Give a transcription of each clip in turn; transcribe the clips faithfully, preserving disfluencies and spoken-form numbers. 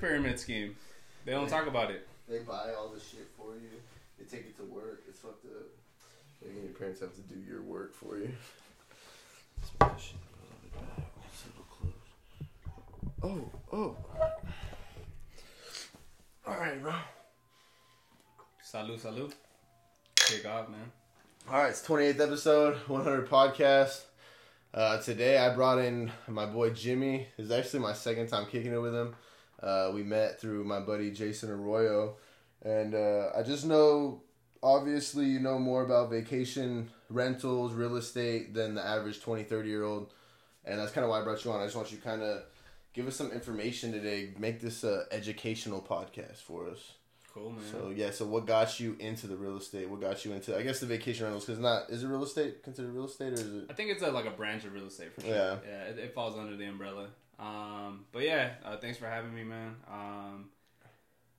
pyramid scheme. They don't they, talk about it. They buy all the shit for you. They take it to work. It's fucked up. Maybe your parents have to do your work for you. Oh, oh. Alright, bro. Salud, salud. Kick off, man. Alright, it's twenty-eighth episode, one hundred podcast. Uh, today I brought in my boy Jimmy. It's actually my second time kicking it with him. Uh, we met through my buddy Jason Arroyo. And uh, I just know, obviously, you know more about vacation rentals, real estate than the average twenty, thirty-year-old. And that's kind of why I brought you on. I just want you kind of give us some information today. Make this an educational podcast for us. Cool, man. So, yeah, so what got you into the real estate? What got you into, I guess, the vacation rentals? Because not, is it real estate considered real estate, or is it? I think it's a, like a branch of real estate for sure. Yeah. Yeah, it, it falls under the umbrella. Um, but, yeah, uh, thanks for having me, man. Um,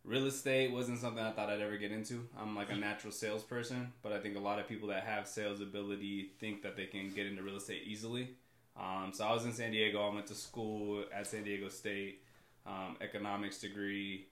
real estate wasn't something I thought I'd ever get into. I'm like a natural salesperson, but I think a lot of people that have sales ability think that they can get into real estate easily. Um, so I was in San Diego. I went to school at San Diego State, um, economics degree,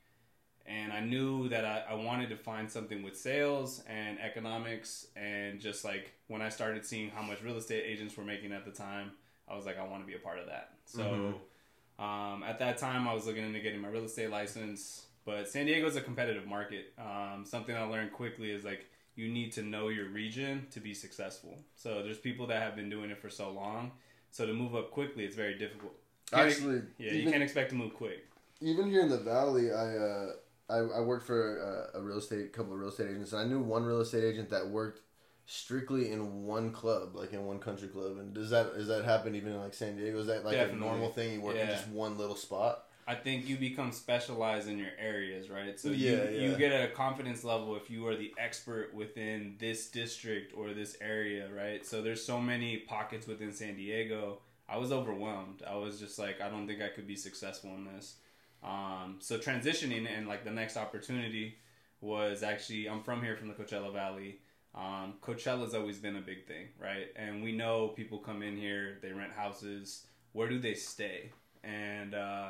and I knew that I, I wanted to find something with sales and economics, and just like when I started seeing how much real estate agents were making at the time, I was like, I want to be a part of that. So mm-hmm. um, at that time, I was looking into getting my real estate license, but San Diego is a competitive market. Um, something I learned quickly is like you need to know your region to be successful. So there's people that have been doing it for so long. So to move up quickly, it's very difficult. Can't Actually, ex- yeah, even, you can't expect to move quick. Even here in the Valley, I uh, I, I worked for a, a real estate, couple of real estate agents, and I knew one real estate agent that worked strictly in one club, like in one country club. And does that does that happen even in like San Diego? Is that like Definitely. a normal thing? You work yeah. in just one little spot. I think you become specialized in your areas, right? So yeah, you, yeah. you get a confidence level if you are the expert within this district or this area, right? So there's so many pockets within San Diego. I was overwhelmed. I was just like, I don't think I could be successful in this. Um, so transitioning and like the next opportunity was actually, I'm from here from the Coachella Valley. Um, Coachella's always been a big thing, right? And we know people come in here, they rent houses. Where do they stay? And, uh,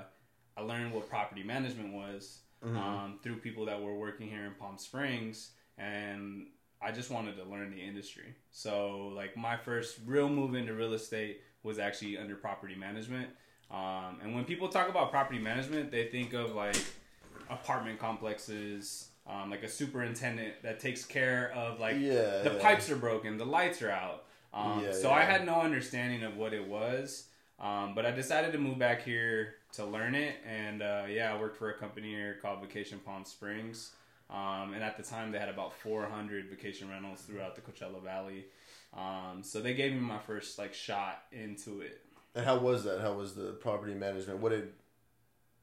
I learned what property management was um, mm-hmm. through people that were working here in Palm Springs, and I just wanted to learn the industry. So, like, my first real move into real estate was actually under property management. Um, and when people talk about property management, they think of, like, apartment complexes, um, like a superintendent that takes care of, like, yeah, the yeah. pipes are broken, the lights are out. Um, yeah, so yeah. I had no understanding of what it was, um, but I decided to move back here to learn it, and uh, yeah, I worked for a company here called Vacation Palm Springs, um, and at the time they had about four hundred vacation rentals throughout the Coachella Valley, um, so they gave me my first like shot into it. And how was that? How was the property management? What did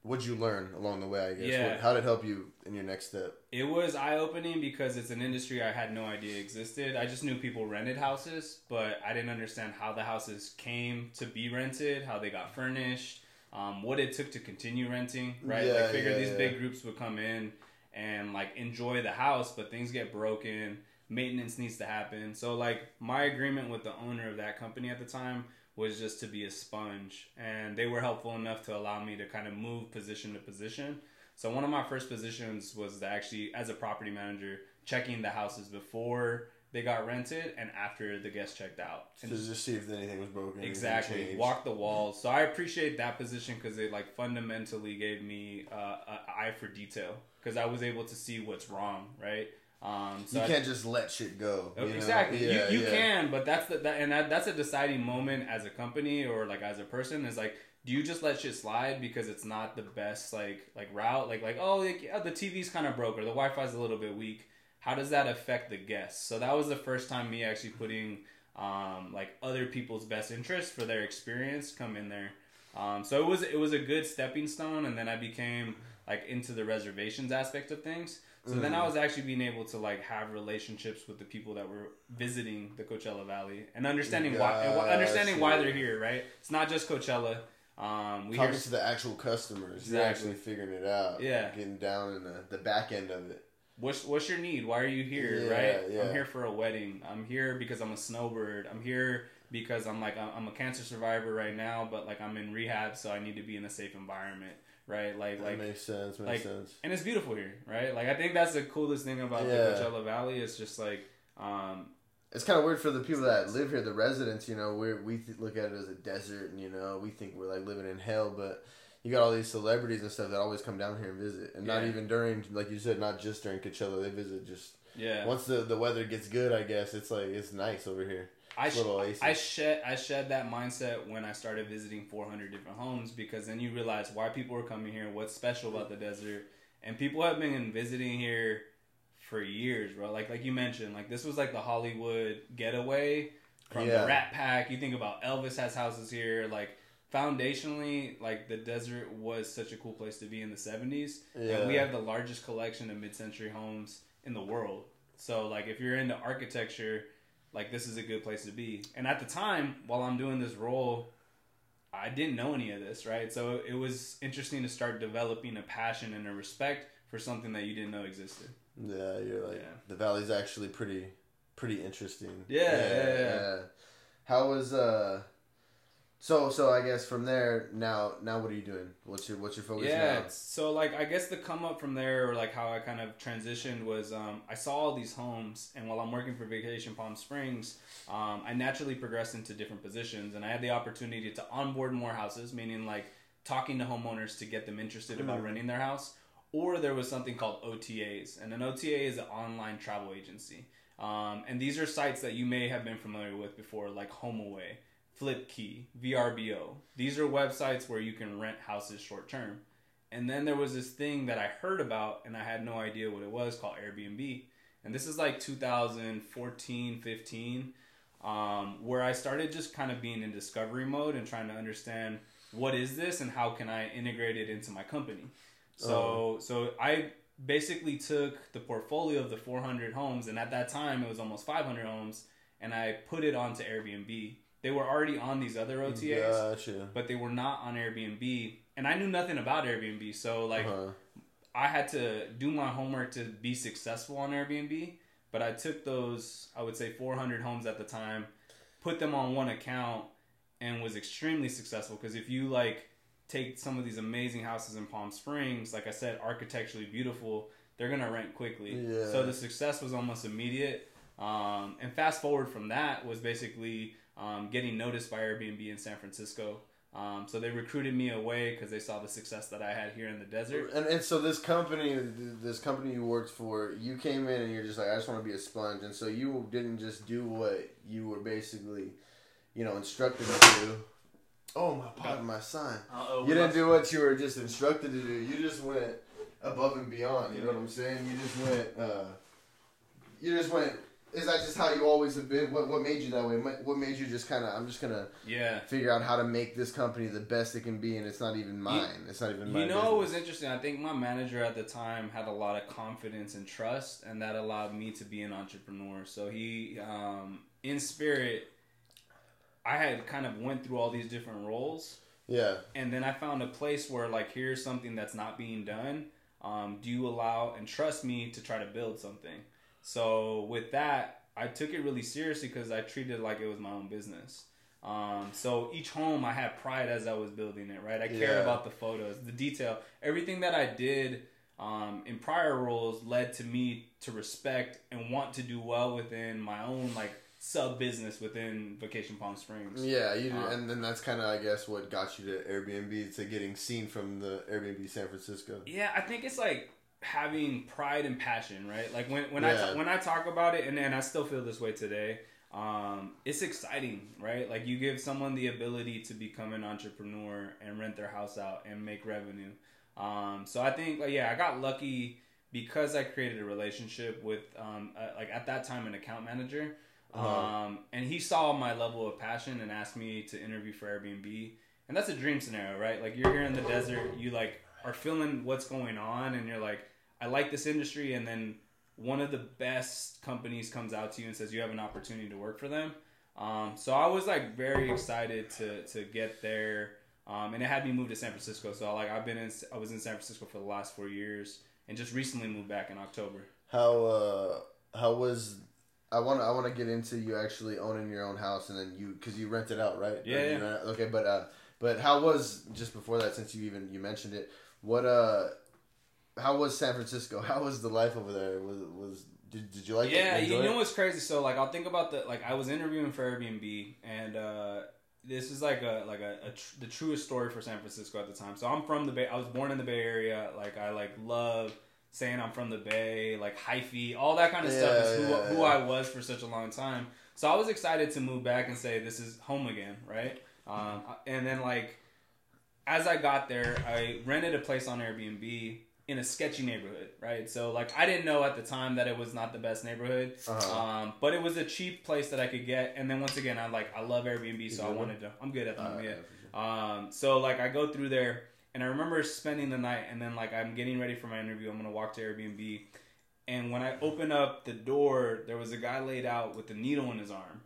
what did you learn along the way? I guess. Yeah. What, how did it help you in your next step? It was eye opening because it's an industry I had no idea existed. I just knew people rented houses, but I didn't understand how the houses came to be rented, how they got furnished. Um, what it took to continue renting, right? Yeah, like, figure yeah, these yeah. big groups would come in and, like, enjoy the house, but things get broken. Maintenance needs to happen. So, like, my agreement with the owner of that company at the time was just to be a sponge. And they were helpful enough to allow me to kind of move position to position. So, one of my first positions was to actually, as a property manager, checking the houses before they got rented and after the guests checked out. So and just see if anything was broken. Exactly. Walk the walls. So I appreciate that position because it like fundamentally gave me uh, an eye for detail because I was able to see what's wrong, right? Um, so you can't I, just let shit go. You exactly. Know? Yeah, you you yeah. can, but that's the that, and that, that's a deciding moment as a company or like as a person is like, do you just let shit slide because it's not the best like like route? Like like oh like, yeah, the T V's kind of broke or the Wi-Fi's a little bit weak. How does that affect the guests? So that was the first time me actually putting um, like other people's best interest for their experience come in there. Um, so it was it was a good stepping stone, and then I became like into the reservations aspect of things. So mm. then I was actually being able to like have relationships with the people that were visiting the Coachella Valley and understanding yeah, why and understanding why they're here. Right? It's not just Coachella. Um, we Talking hear... to the actual customers. Exactly. They're actually figuring it out. Yeah, getting down in the, the back end of it. What's what's your need? Why are you here, yeah, right? Yeah. I'm here for a wedding. I'm here because I'm a snowbird. I'm here because I'm like I'm a cancer survivor right now, but like I'm in rehab, so I need to be in a safe environment, right? Like, that like makes sense. Makes like, sense. And it's beautiful here, right? Like, I think that's the coolest thing about yeah. the Coachella Valley. It's just like, um, it's kind of weird for the people that live here, the residents. You know, we we th- look at it as a desert, and you know, we think we're like living in hell, but. You got all these celebrities and stuff that always come down here and visit. And yeah. not even during, like you said, not just during Coachella. They visit just... Yeah. Once the, the weather gets good, I guess, it's like, it's nice over here. I, sh- I, shed, I shed that mindset when I started visiting four hundred different homes, because then you realize why people are coming here, what's special about the desert. And people have been visiting here for years, bro. Like, like you mentioned, like this was like the Hollywood getaway from yeah. the Rat Pack. You think about Elvis has houses here, like... Foundationally, like the desert was such a cool place to be in the seventies, yeah. and we have the largest collection of mid-century homes in the world. So, like, if you're into architecture, like this is a good place to be. And at the time, while I'm doing this role, I didn't know any of this, right? So it was interesting to start developing a passion and a respect for something that you didn't know existed. Yeah, you're like yeah. the valley's actually pretty, pretty interesting. Yeah, yeah, yeah. yeah. How was uh? So, so I guess from there, now, now what are you doing? What's your, what's your focus yeah, now? So like, I guess the come up from there, or like how I kind of transitioned was, um, I saw all these homes, and while I'm working for Vacation Palm Springs, um, I naturally progressed into different positions, and I had the opportunity to onboard more houses, meaning like talking to homeowners to get them interested mm-hmm. about renting their house, or there was something called O T As, and an O T A is an online travel agency. Um, and these are sites that you may have been familiar with before, like HomeAway, Flipkey, V R B O. These are websites where you can rent houses short term. And then there was this thing that I heard about, and I had no idea what it was, called Airbnb. And this is like two thousand fourteen, fifteen, um, where I started just kind of being in discovery mode and trying to understand what is this and how can I integrate it into my company. So, oh. so I basically took the portfolio of the four hundred homes, and at that time it was almost five hundred homes, and I put it onto Airbnb. They were already on these other O T As, gotcha. But they were not on Airbnb. And I knew nothing about Airbnb. So, like, uh-huh. I had to do my homework to be successful on Airbnb. But I took those, I would say, four hundred homes at the time, put them on one account, and was extremely successful. Because if you, like, take some of these amazing houses in Palm Springs, like I said, architecturally beautiful, they're going to rent quickly. Yeah. So the success was almost immediate. Um, and fast forward from that was basically... Um, getting noticed by Airbnb in San Francisco. Um, so they recruited me away because they saw the success that I had here in the desert. And, and so this company, this company you worked for, you came in and you're just like, I just want to be a sponge. And so you didn't just do what you were basically, you know, instructed to do. Oh, my God, my sign. Uh-oh, you didn't do what you were just instructed to do. You just went above and beyond. You know what I'm saying? You just went, uh, you just went... Is that just how you always have been? What what made you that way? What made you just kind of, I'm just going to yeah. figure out how to make this company the best it can be, and it's not even mine. You, it's not even mine. You know business. What was interesting? I think my manager at the time had a lot of confidence and trust, and that allowed me to be an entrepreneur. So he, um, in spirit, I had kind of went through all these different roles. Yeah. And then I found a place where, like, here's something that's not being done. Um, do you allow and trust me to try to build something? So with that, I took it really seriously because I treated it like it was my own business. Um, so each home, I had pride as I was building it, right? I cared yeah. about the photos, the detail. Everything that I did um, in prior roles led to me to respect and want to do well within my own, like, sub-business within Vacation Palm Springs. Yeah, you did, um, and then that's kind of, I guess, what got you to Airbnb, to getting seen from the Airbnb San Francisco. Yeah, I think it's like... having pride and passion, right? Like when, when yeah. I t- when I talk about it, and, and I still feel this way today, um, it's exciting, right? Like you give someone the ability to become an entrepreneur and rent their house out and make revenue. Um, so I think, like, yeah, I got lucky because I created a relationship with, um, a, like at that time, an account manager. Um, uh-huh. And he saw my level of passion and asked me to interview for Airbnb. And that's a dream scenario, right? Like you're here in the desert, you like are feeling what's going on and you're like, I like this industry, and then one of the best companies comes out to you and says you have an opportunity to work for them. Um, so I was like very excited to to get there, um, and it had me move to San Francisco. So like I've been in, I was in San Francisco for the last four years, and just recently moved back in October. How uh, how was I want I want to get into you actually owning your own house, and then you because you rented out, right? Yeah. Or you yeah. Rent, okay, but uh, but how was just before that? Since you even you mentioned it. What uh, how was San Francisco? How was the life over there? Was was did, did you like yeah, it? Yeah, you know it? What's crazy? So like I'll think about the like I was interviewing for Airbnb, and uh, this is like a like a, a tr- the truest story for San Francisco at the time. So I'm from the Bay. I was born in the Bay Area. Like I like love saying I'm from the Bay, like hyphy, all that kind of yeah, stuff is who, yeah, who yeah. I was for such a long time. So I was excited to move back and say this is home again, right? Um, and then like. As I got there, I rented a place on Airbnb in a sketchy neighborhood, right? So, like, I didn't know at the time that it was not the best neighborhood, uh-huh. um, but it was a cheap place that I could get. And then once again, I like I love Airbnb, so I wanted to. I'm good at them, uh, yeah. Sure. Um, so like I go through there, and I remember spending the night, and then like I'm getting ready for my interview. I'm gonna walk to Airbnb, and when I open up the door, there was a guy laid out with a needle in his arm.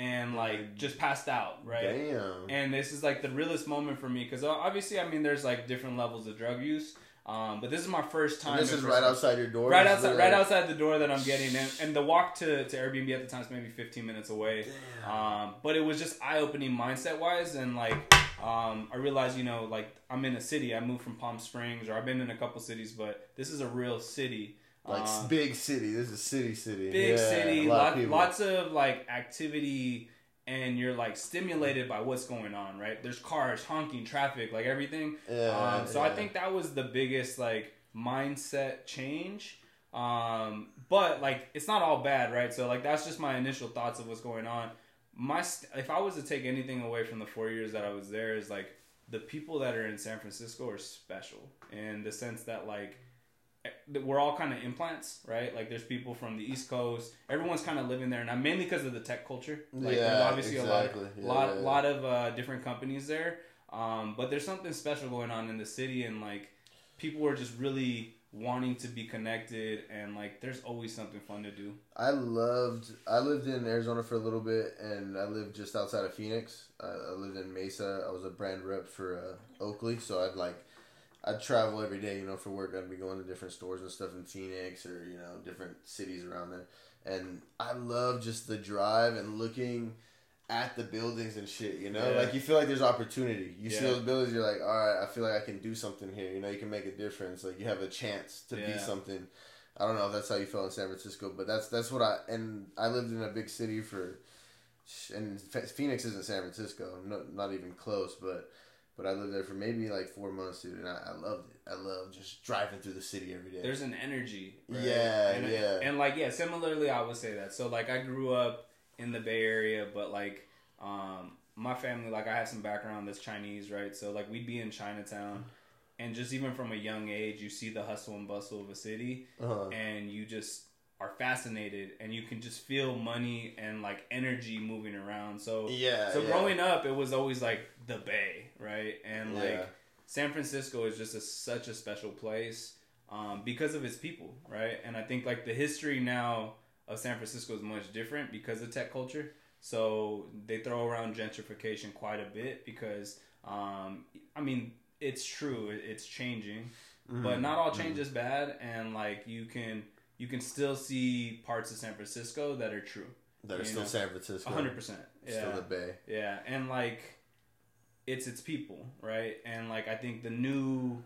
And, like, just passed out, right? Damn. And this is, like, the realest moment for me. Because, obviously, I mean, there's, like, different levels of drug use. Um, but this is my first time. And this is right outside your door? Right outside right outside the door that I'm getting in. And the walk to, to Airbnb at the time is maybe fifteen minutes away. Damn. Um, but it was just eye-opening mindset-wise. And, like, um, I realized, you know, like, I'm in a city. I moved from Palm Springs. Or I've been in a couple cities. But this is a real city. Like, uh, big city. This is city, city. Big yeah, city. Lot lot, of lots of, like, activity, and you're, like, stimulated by what's going on, right? There's cars, honking, traffic, like, everything. Yeah, um, so yeah. I think that was the biggest, like, mindset change. Um, but, like, it's not all bad, right? So, like, that's just my initial thoughts of what's going on. My st- If I was to take anything away from the four years that I was there is, like, the people that are in San Francisco are special in the sense that, like, we're all kind of implants, right? Like, there's people from the East Coast. Everyone's kind of living there now, mainly because of the tech culture. Like, yeah, there's obviously exactly. a lot, of, yeah, lot, yeah. lot of uh, different companies there. Um, but there's something special going on in the city, and like, people are just really wanting to be connected, and like, there's always something fun to do. I loved. I lived in Arizona for a little bit, and I lived just outside of Phoenix. I, I lived in Mesa. I was a brand rep for uh, Oakley, so I'd like. I'd travel every day, you know, for work. I'd be going to different stores and stuff in Phoenix or, you know, different cities around there. And I love just the drive and looking at the buildings and shit, you know? Yeah. Like, you feel like there's opportunity. You yeah. see those buildings, you're like, all right, I feel like I can do something here. You know, you can make a difference. Like, you have a chance to yeah. be something. I don't know if that's how you felt in San Francisco, but that's that's what I... And I lived in a big city for... And Phoenix isn't San Francisco. No, not even close, but... But I lived there for maybe like four months, dude, and I, I loved it. I loved just driving through the city every day. There's an energy. Right? Yeah, and, yeah. And like, yeah, similarly, I would say that. So, like, I grew up in the Bay Area, but, like, um, my family, like, I have some background that's Chinese, right? So, like, we'd be in Chinatown, and just even from a young age, you see the hustle and bustle of a city, uh-huh. and you just are fascinated, and you can just feel money and, like, energy moving around. So, yeah, so yeah. growing up, it was always, like, the Bay, right? And, yeah. like, San Francisco is just a, such a special place um, because of its people, right? And I think, like, the history now of San Francisco is much different because of tech culture. So they throw around gentrification quite a bit because, um, I mean, it's true. It's changing. Mm-hmm. But not all change mm-hmm. is bad, and, like, you can... You can still see parts of San Francisco that are true. That are still know? San Francisco. one hundred percent. Yeah. Still the Bay. Yeah. And, like, it's its people, right? And, like, I think the new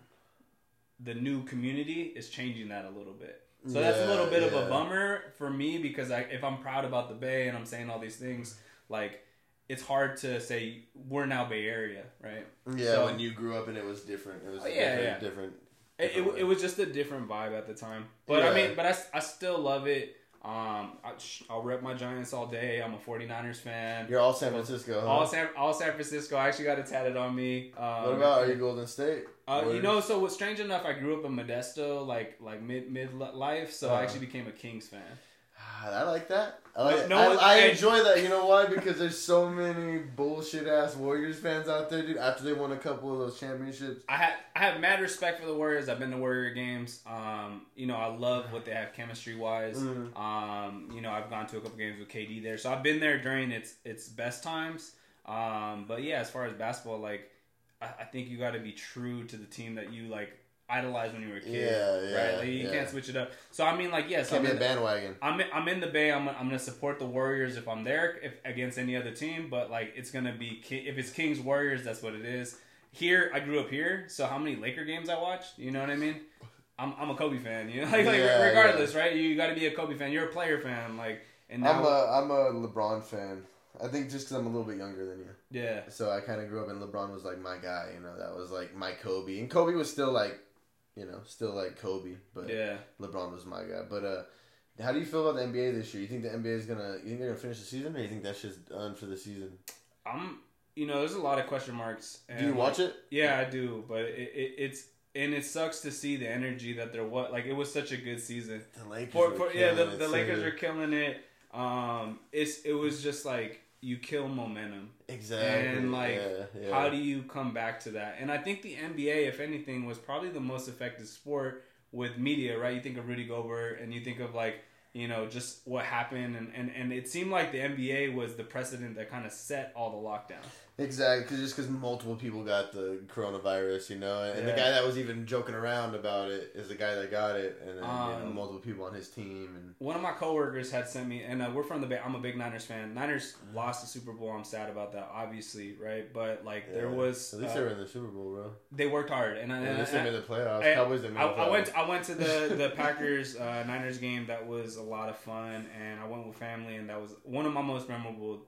the new community is changing that a little bit. So yeah, that's a little bit yeah. of a bummer for me because I, if I'm proud about the Bay and I'm saying all these things, like, it's hard to say we're now Bay Area, right? Yeah, so, when you grew up and it was different. It was oh, yeah, different, yeah. different. It, it it was just a different vibe at the time, but yeah. I mean, but I, I still love it. Um, I, I'll rep my Giants all day. I'm a forty-niners fan. You're all San Francisco, huh? All San all San Francisco. I actually got it tatted on me. Um, what about are you Golden State? Uh, you know, so what's strange enough, I grew up in Modesto, like like mid mid life, so uh-huh. I actually became a Kings fan. I like that. I, like, no, no, I, I enjoy that. You know why? Because there's so many bullshit ass Warriors fans out there, dude. After they won a couple of those championships, I have I have mad respect for the Warriors. I've been to Warrior games. Um, you know, I love what they have chemistry wise. Mm-hmm. Um, you know, I've gone to a couple games with K D there, so I've been there during its its best times. Um, but yeah, as far as basketball, like I, I think you got to be true to the team that you like. Idolized when you were a kid, yeah, yeah, right? Like you yeah. can't switch it up. So I mean, like, yes, yeah, so I'm in the bandwagon. I'm in, I'm in the Bay. I'm I'm gonna support the Warriors if I'm there, if against any other team. But like, it's gonna be if it's Kings Warriors, that's what it is. here, I grew up here, so how many Laker games I watched? You know what I mean? I'm I'm a Kobe fan, you know? Like, like yeah, regardless, yeah. right? You got to be a Kobe fan. You're a player fan, like. And now I'm a I'm a LeBron fan. I think just because I'm a little bit younger than you. Yeah. So I kind of grew up, and LeBron was like my guy. You know, that was like my Kobe, and Kobe was still like, you know, still like Kobe, but yeah, LeBron was my guy. But uh, how do you feel about the N B A this year? You think the N B A is gonna? You think they're gonna finish the season, or you think that shit's done for the season? I'm. You know, there's a lot of question marks. And do you watch like, it? Yeah, I do, but it, it it's. And it sucks to see the energy that there was. Like, it was such a good season. The Lakers for, were for, killing yeah, the, it. Yeah, the Lakers too. Were killing it. Um, it's It was just like, you kill momentum. Exactly. And, like, yeah, yeah. how do you come back to that? And I think the N B A, if anything, was probably the most effective sport with media, right? You think of Rudy Gobert, and you think of, like, you know, just what happened. And, and, and it seemed like the N B A was the precedent that kind of set all the lockdowns. Exactly, cause just because multiple people got the coronavirus, you know, and yeah. the guy that was even joking around about it is the guy that got it, and then um, you know, multiple people on his team. And one of my coworkers had sent me, and uh, we're from the Bay. I'm a big Niners fan. Niners uh, lost the Super Bowl. I'm sad about that, obviously, right? But like, yeah. there was at least uh, they were in the Super Bowl, bro. They worked hard, and, and, and at least they made the playoffs. I, Cowboys, they made I, the playoffs. I went. To, I went to the the Packers uh, Niners game. That was a lot of fun, and I went with family, and that was one of my most memorable.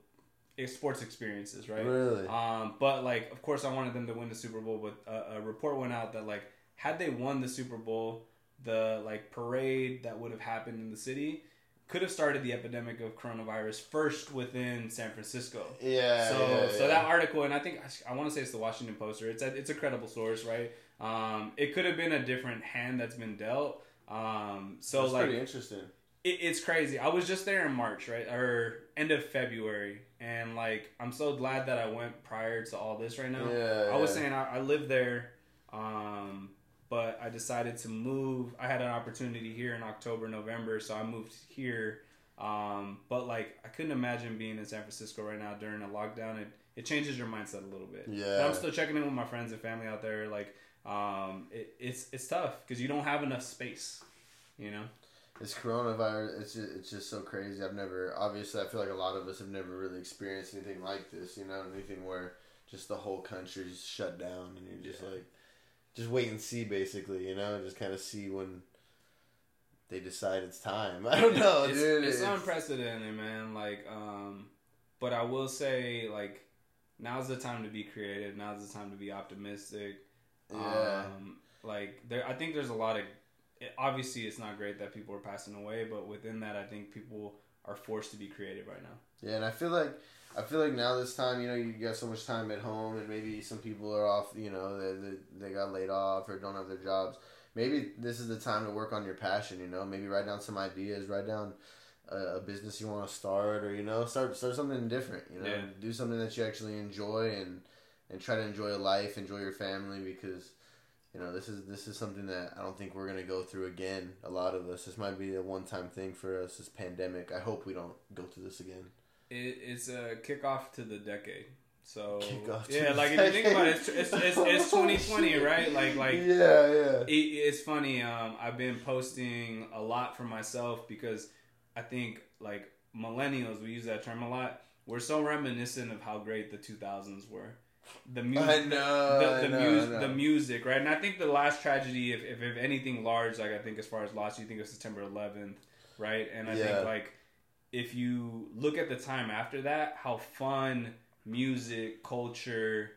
Sports experiences, right? Really? Um, but like, of course, I wanted them to win the Super Bowl. But uh, a report went out that like, had they won the Super Bowl, the like parade that would have happened in the city could have started the epidemic of coronavirus first within San Francisco. Yeah. So, yeah, so yeah. that article, and I think I want to say it's the Washington Post, or it's a, it's a credible source, right? Um, it could have been a different hand that's been dealt. Um, so that's like, pretty interesting. It, it's crazy. I was just there in March, right, or end of February. And, like, I'm so glad that I went prior to all this right now. Yeah, I was yeah. saying I, I lived there, um, but I decided to move. I had an opportunity here in October, November, so I moved here. Um, but, like, I couldn't imagine being in San Francisco right now during a lockdown. It, it changes your mindset a little bit. Yeah. And I'm still checking in with my friends and family out there. Like, um, it, it's it's tough because you don't have enough space, you know? It's coronavirus. It's just, it's just so crazy. I've never, obviously, I feel like a lot of us have never really experienced anything like this, you know, anything where just the whole country's shut down and you're just yeah. like, just wait and see, basically, you know, and just kind of see when they decide it's time. I don't know, it's, dude. It's, it's unprecedented, man. Like, um, but I will say, like, now's the time to be creative. Now's the time to be optimistic. Yeah. Um, like, there, I think there's a lot of, It, obviously, it's not great that people are passing away, but within that, I think people are forced to be creative right now. Yeah, and I feel like I feel like now this time, you know, you got so much time at home, and maybe some people are off, you know, they, they, they got laid off or don't have their jobs. Maybe this is the time to work on your passion, you know. Maybe write down some ideas, write down a, a business you want to start, or, you know, start start something different, you know. Yeah. Do something that you actually enjoy, and, and try to enjoy life, enjoy your family, because... You know, this is this is something that I don't think we're going to go through again, a lot of us. This might be a one-time thing for us, this pandemic. I hope we don't go through this again. It, it's a kickoff to the decade. So, kickoff yeah, to like, if decade. You think about it, it's, it's, it's, it's twenty twenty, right? Like, like yeah, yeah. It, it's funny. Um, I've been posting a lot for myself because I think, like, millennials, we use that term a lot. We're so reminiscent of how great the two thousands were. The music, I know, the, the, I know, music I know. The music, right? And I think the last tragedy, if, if if anything large, like I think as far as loss, you think of September eleventh, right? And I yeah. think like if you look at the time after that, how fun music, culture,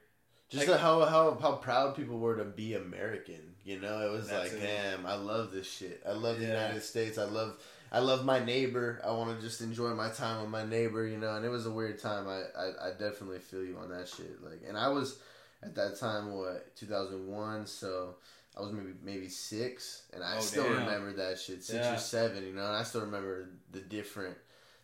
just like, how how how proud people were to be American. You know, it was like, it. Damn, I love this shit. I love yeah. the United States. I love I love my neighbor. I want to just enjoy my time with my neighbor, you know. And it was a weird time. I, I, I definitely feel you on that shit. Like, and I was at that time what two thousand one, so I was maybe maybe six, and I oh, still damn. remember that shit six yeah. or seven, you know. And I still remember the different,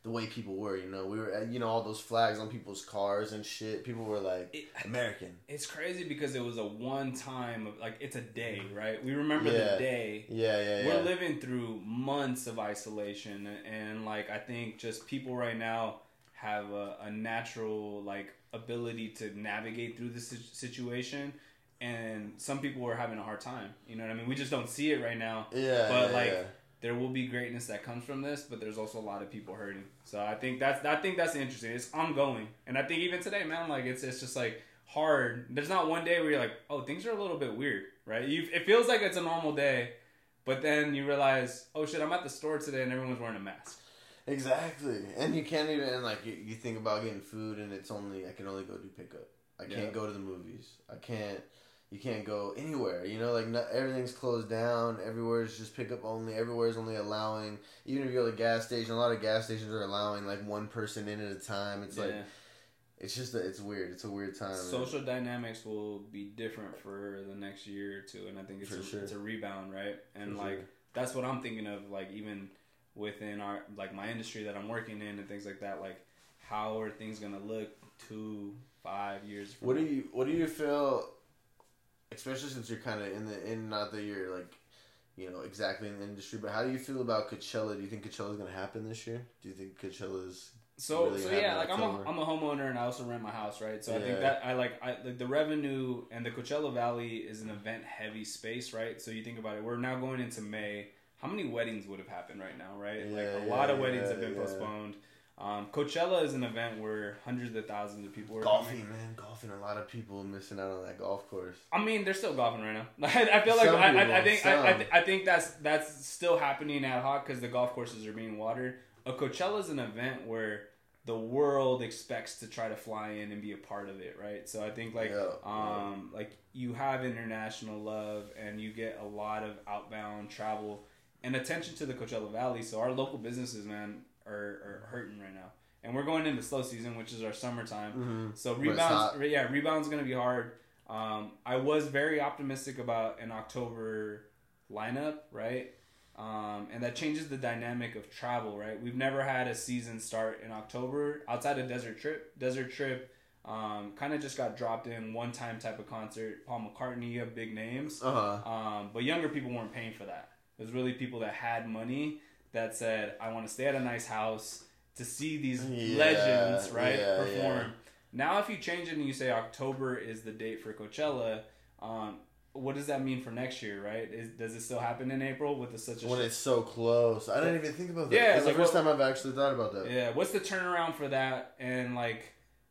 the way people were, you know. We were, you know, all those flags on people's cars and shit. People were like it, American. It's crazy because it was a one time, of, like it's a day, right? We remember yeah. the day. Yeah, yeah, yeah. We're living through months of isolation, and like I think just people right now have a, a natural like ability to navigate through this situation. And some people are having a hard time. You know what I mean? We just don't see it right now. Yeah, but yeah, like. Yeah. There will be greatness that comes from this, but there's also a lot of people hurting. So I think that's I think that's interesting. It's ongoing, and I think even today, man, like it's it's just like hard. There's not one day where you're like, oh, things are a little bit weird, right? You, it feels like it's a normal day, but then you realize, oh shit, I'm at the store today and everyone's wearing a mask. Exactly. And you can't even, and like you, you think about getting food and it's only, I can only go do pickup. I can't yeah. go to the movies. I can't, you can't go anywhere, you know, like not, everything's closed down. Everywhere's just pickup only. Everywhere's only allowing, even if you go to a gas station, a lot of gas stations are allowing like one person in at a time. It's yeah. like, it's just, a, it's weird. It's a weird time. Social right? dynamics will be different for the next year or two. And I think it's, a, sure. it's a rebound, right? And for like, sure. that's what I'm thinking of, like even within our, like my industry that I'm working in and things like that, like how are things going to look two, five years from what now? do you, what do you feel, especially since you're kind of in the, in, not that you're like, you know, exactly in the industry, but how do you feel about Coachella? Do you think Coachella's going to happen this year? Do you think Coachella's So, really so yeah, like I'm a, I'm a homeowner and I also rent my house, right? So yeah. I think that I like, I like the revenue, and the Coachella Valley is an event heavy space, right? So you think about it, we're now going into May. How many weddings would have happened right now, right? Yeah, like a yeah, lot of weddings yeah, have been yeah. postponed. Um, Coachella is an event where hundreds of thousands of people are golfing, coming. man, golfing. A lot of people missing out on that golf course. I mean, they're still golfing right now. I feel like I, people, I think I, I, th- I think that's that's still happening ad hoc because the golf courses are being watered. A Coachella is an event where the world expects to try to fly in and be a part of it, right? So I think like yeah, um, yeah. like you have international love and you get a lot of outbound travel and attention to the Coachella Valley. So our local businesses, man, are, are hurting right now, and we're going into slow season, which is our summertime. Mm-hmm. So rebounds, yeah, rebounds gonna be hard. Um, I was very optimistic about an October lineup, right? Um, and that changes the dynamic of travel, right? We've never had a season start in October outside of Desert Trip. Desert Trip um, kind of just got dropped in one-time type of concert. Paul McCartney, you have big names. Uh-huh. Um, but younger people weren't paying for that. It was really people that had money that said, I want to stay at a nice house to see these yeah, legends, right, yeah, perform. Yeah. Now if you change it and you say October is the date for Coachella, um, what does that mean for next year, right? Is, does it still happen in April with a, such a... When sh- it's so close. I didn't even think about that. Yeah, it's like the first what, time I've actually thought about that. Yeah, what's the turnaround for that? And, like,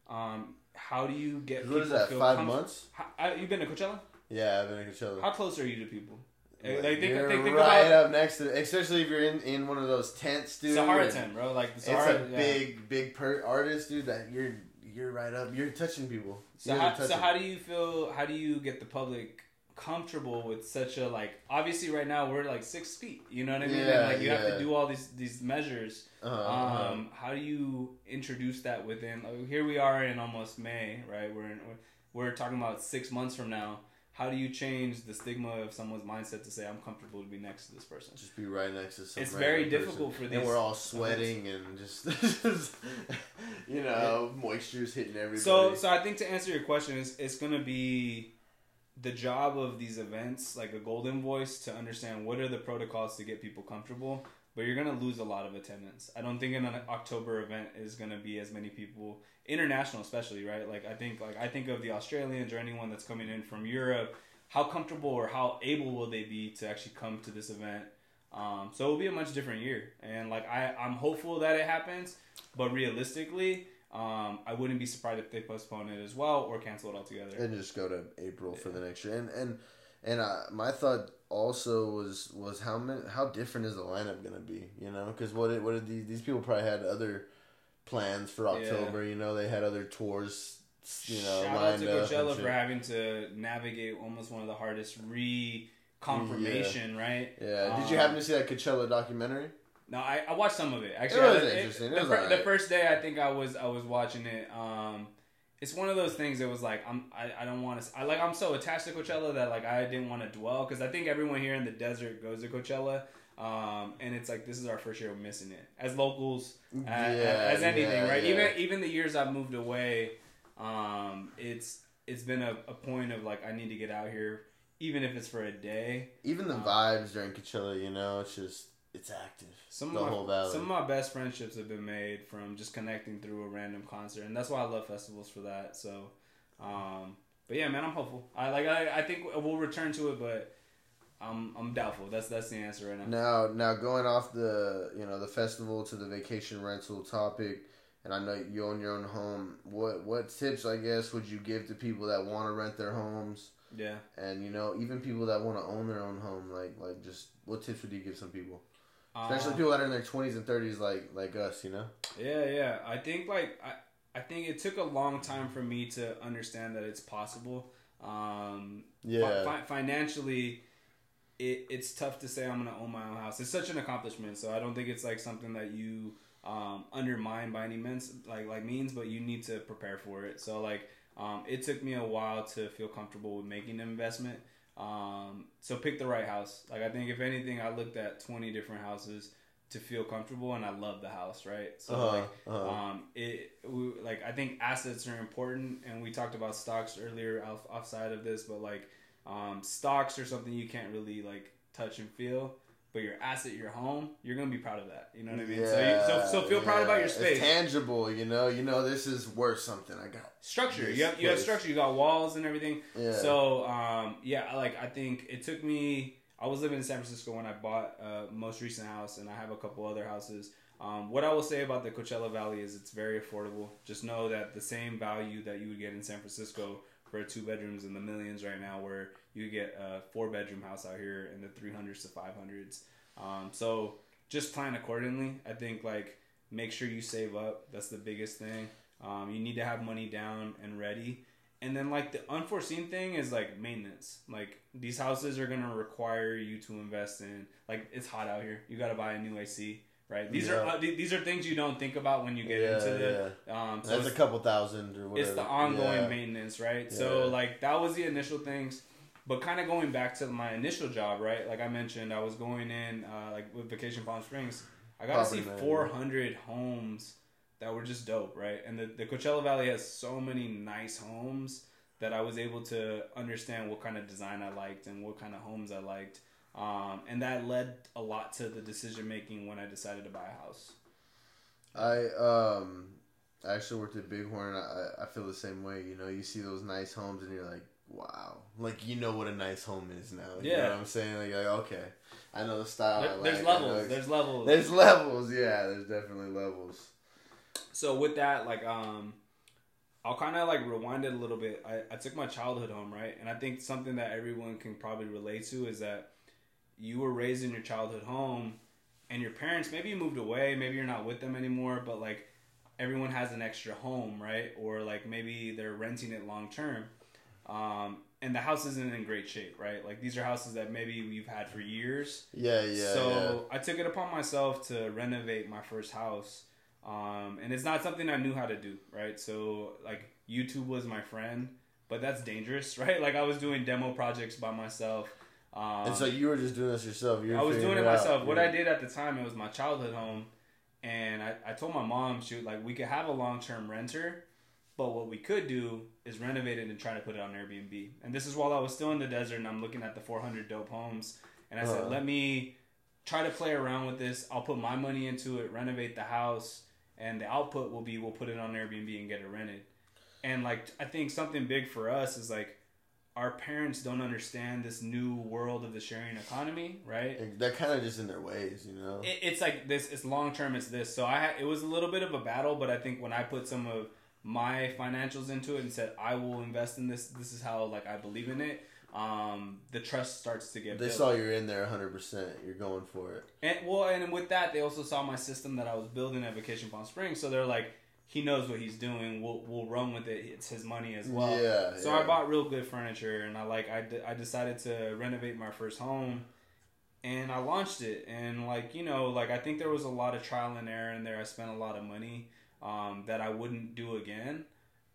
um, how do you get people... What is that, feel five com- months? How, I, you've been to Coachella? Yeah, I've been to Coachella. How close are you to people? Like, like, think, you're think, think right about, up next to... Especially if you're in, in one of those tents, dude. Sahara tent, bro. Like, Sahara, it's a yeah. big, big per- artist, dude, that you're you're right up. You're touching people. So, how, touching. so how do you feel... How do you get the public... comfortable with such a, like, obviously right now we're like six feet, you know what I mean? Yeah, like you yeah. have to do all these these measures. Uh-huh, um uh-huh. How do you introduce that within, like, here we are in almost May, right? We're in, we're talking about six months from now. How do you change the stigma of someone's mindset to say, I'm comfortable to be next to this person? Just be right next to someone. It's very difficult person. for these. And we're all sweating and just, you know, yeah. moisture's hitting everybody. So, so I think to answer your question, it's, it's going to be the job of these events, like a golden voice, to understand what are the protocols to get people comfortable, but you're going to lose a lot of attendance. I don't think an October event is going to be as many people, international especially, right? Like I think like I think of the Australians or anyone that's coming in from Europe, how comfortable or how able will they be to actually come to this event? Um, so it will be a much different year. And like I, I'm hopeful that it happens, but realistically... Um, I wouldn't be surprised if they postpone it as well or cancel it altogether. And just go to April yeah. for the next year. And and and uh, my thought also was was how many, how different is the lineup gonna be? You know, because what did, what did these, these people probably had other plans for October. Yeah. You know, they had other tours. You know, shout lined out to Coachella for having to navigate almost one of the hardest reconfirmation. Yeah. Right? Yeah. Um, did you happen to see that Coachella documentary? No, I, I watched some of it. Actually, it was I, it, interesting. It was the, right. the first day, I think I was I was watching it. Um, it's one of those things that was like I'm I, I don't want to I like I'm so attached to Coachella that like I didn't want to dwell because I think everyone here in the desert goes to Coachella, um, and it's like this is our first year of missing it as locals as, yeah, as anything yeah, right yeah. even even the years I've moved away, um, it's it's been a, a point of like I need to get out here even if it's for a day. Even the um, vibes during Coachella, you know, it's just. It's active. Some the of my, whole valley. Some of my best friendships have been made from just connecting through a random concert, and that's why I love festivals for that. So, um, but yeah, man, I'm hopeful. I like. I, I think we'll return to it, but I'm I'm doubtful. That's that's the answer right now. Now, now going off the you know the festival to the vacation rental topic, and I know you own your own home, what what tips, I guess, would you give to people that want to rent their homes? Yeah. And, you know, even people that want to own their own home, like, like just what tips would you give some people? Especially uh, people that are in their twenties and thirties like, like us, you know? Yeah, yeah. I think, like, I, I think it took a long time for me to understand that it's possible. Um, yeah. Fi- financially, it, it's tough to say I'm going to own my own house. It's such an accomplishment, so I don't think it's, like, something that you um, undermine by any means, like, like means, but you need to prepare for it. So, like, um, it took me a while to feel comfortable with making an investment. Um, so pick the right house. Like, I think if anything, I looked at twenty different houses to feel comfortable, and I love the house, right? So uh-huh, like, uh-huh. um, it, we, like, I think assets are important, and we talked about stocks earlier off, offside of this, but like, um, stocks are something you can't really like touch and feel, but your asset, your home, you're going to be proud of that. You know what I mean? Yeah, so, you, so, so feel yeah. proud about your space. It's tangible, you know, you know, this is worth something. I got structure. You have, you have structure, you got walls and everything. Yeah. So, um, yeah, like, I think it took me, I was living in San Francisco when I bought uh most recent house, and I have a couple other houses. Um, what I will say about the Coachella Valley is it's very affordable. Just know that the same value that you would get in San Francisco for two bedrooms in the millions right now, where you get a four bedroom house out here in the three hundreds to five hundreds. Um, so just plan accordingly. I think, like, make sure you save up. That's the biggest thing. Um, you need to have money down and ready. And then, like, the unforeseen thing is, like, maintenance. Like, these houses are going to require you to invest in, like, it's hot out here. You got to buy a new A C. Right. These yeah. are uh, th- these are things you don't think about when you get yeah, into the. Yeah. Um, so that's a couple thousand or whatever. It's the ongoing yeah. maintenance, right? Yeah. So, like, that was the initial things, but kind of going back to my initial job, right? Like I mentioned, I was going in uh, like with Vacation Palm Springs. I got Probably to see man, four hundred yeah. homes that were just dope, right? And the, the Coachella Valley has so many nice homes that I was able to understand what kind of design I liked and what kind of homes I liked. Um, and that led a lot to the decision making when I decided to buy a house. I um, I actually worked at Bighorn. I I feel the same way. You know, you see those nice homes and you're like, wow, like, you know what a nice home is now. You yeah. know what I'm saying? Like, like okay, I know the style. There, I like. There's levels. There's levels. There's levels. Yeah, there's definitely levels. So with that, like, um, I'll kind of like rewind it a little bit. I I took my childhood home, right, and I think something that everyone can probably relate to is that you were raised in your childhood home, and your parents, maybe you moved away, maybe you're not with them anymore, but like everyone has an extra home, right? Or like maybe they're renting it long term, um, and the house isn't in great shape, right? Like these are houses that maybe you've had for years. Yeah, yeah. So yeah. I took it upon myself to renovate my first house, um, and it's not something I knew how to do, right? So like YouTube was my friend, but that's dangerous, right? Like I was doing demo projects by myself. Um, and so you were just doing this yourself. You were I was doing it, it myself. Out. What yeah. I did at the time, it was my childhood home, and I, I told my mom, shoot, like we could have a long term renter, but what we could do is renovate it and try to put it on Airbnb. And this is while I was still in the desert, and I'm looking at the four hundred dope homes, and I uh-huh. said, let me try to play around with this. I'll put my money into it, renovate the house, and the output will be we'll put it on Airbnb and get it rented. And like I think something big for us is like, our parents don't understand this new world of the sharing economy, right? They're kind of just in their ways, you know? It, it's like this, it's long-term, it's this. So I had, it was a little bit of a battle, but I think when I put some of my financials into it and said, I will invest in this, this is how like I believe in it, um, the trust starts to get built. They saw you're in there one hundred percent. You're going for it. And well, and with that, they also saw my system that I was building at Vacation Palm Springs, so they're like, he knows what he's doing. We'll we'll run with it. It's his money as well. Yeah. So yeah. I bought real good furniture, and I like I, de- I decided to renovate my first home, and I launched it. And like you know, like I think there was a lot of trial and error in there. I spent a lot of money um, that I wouldn't do again,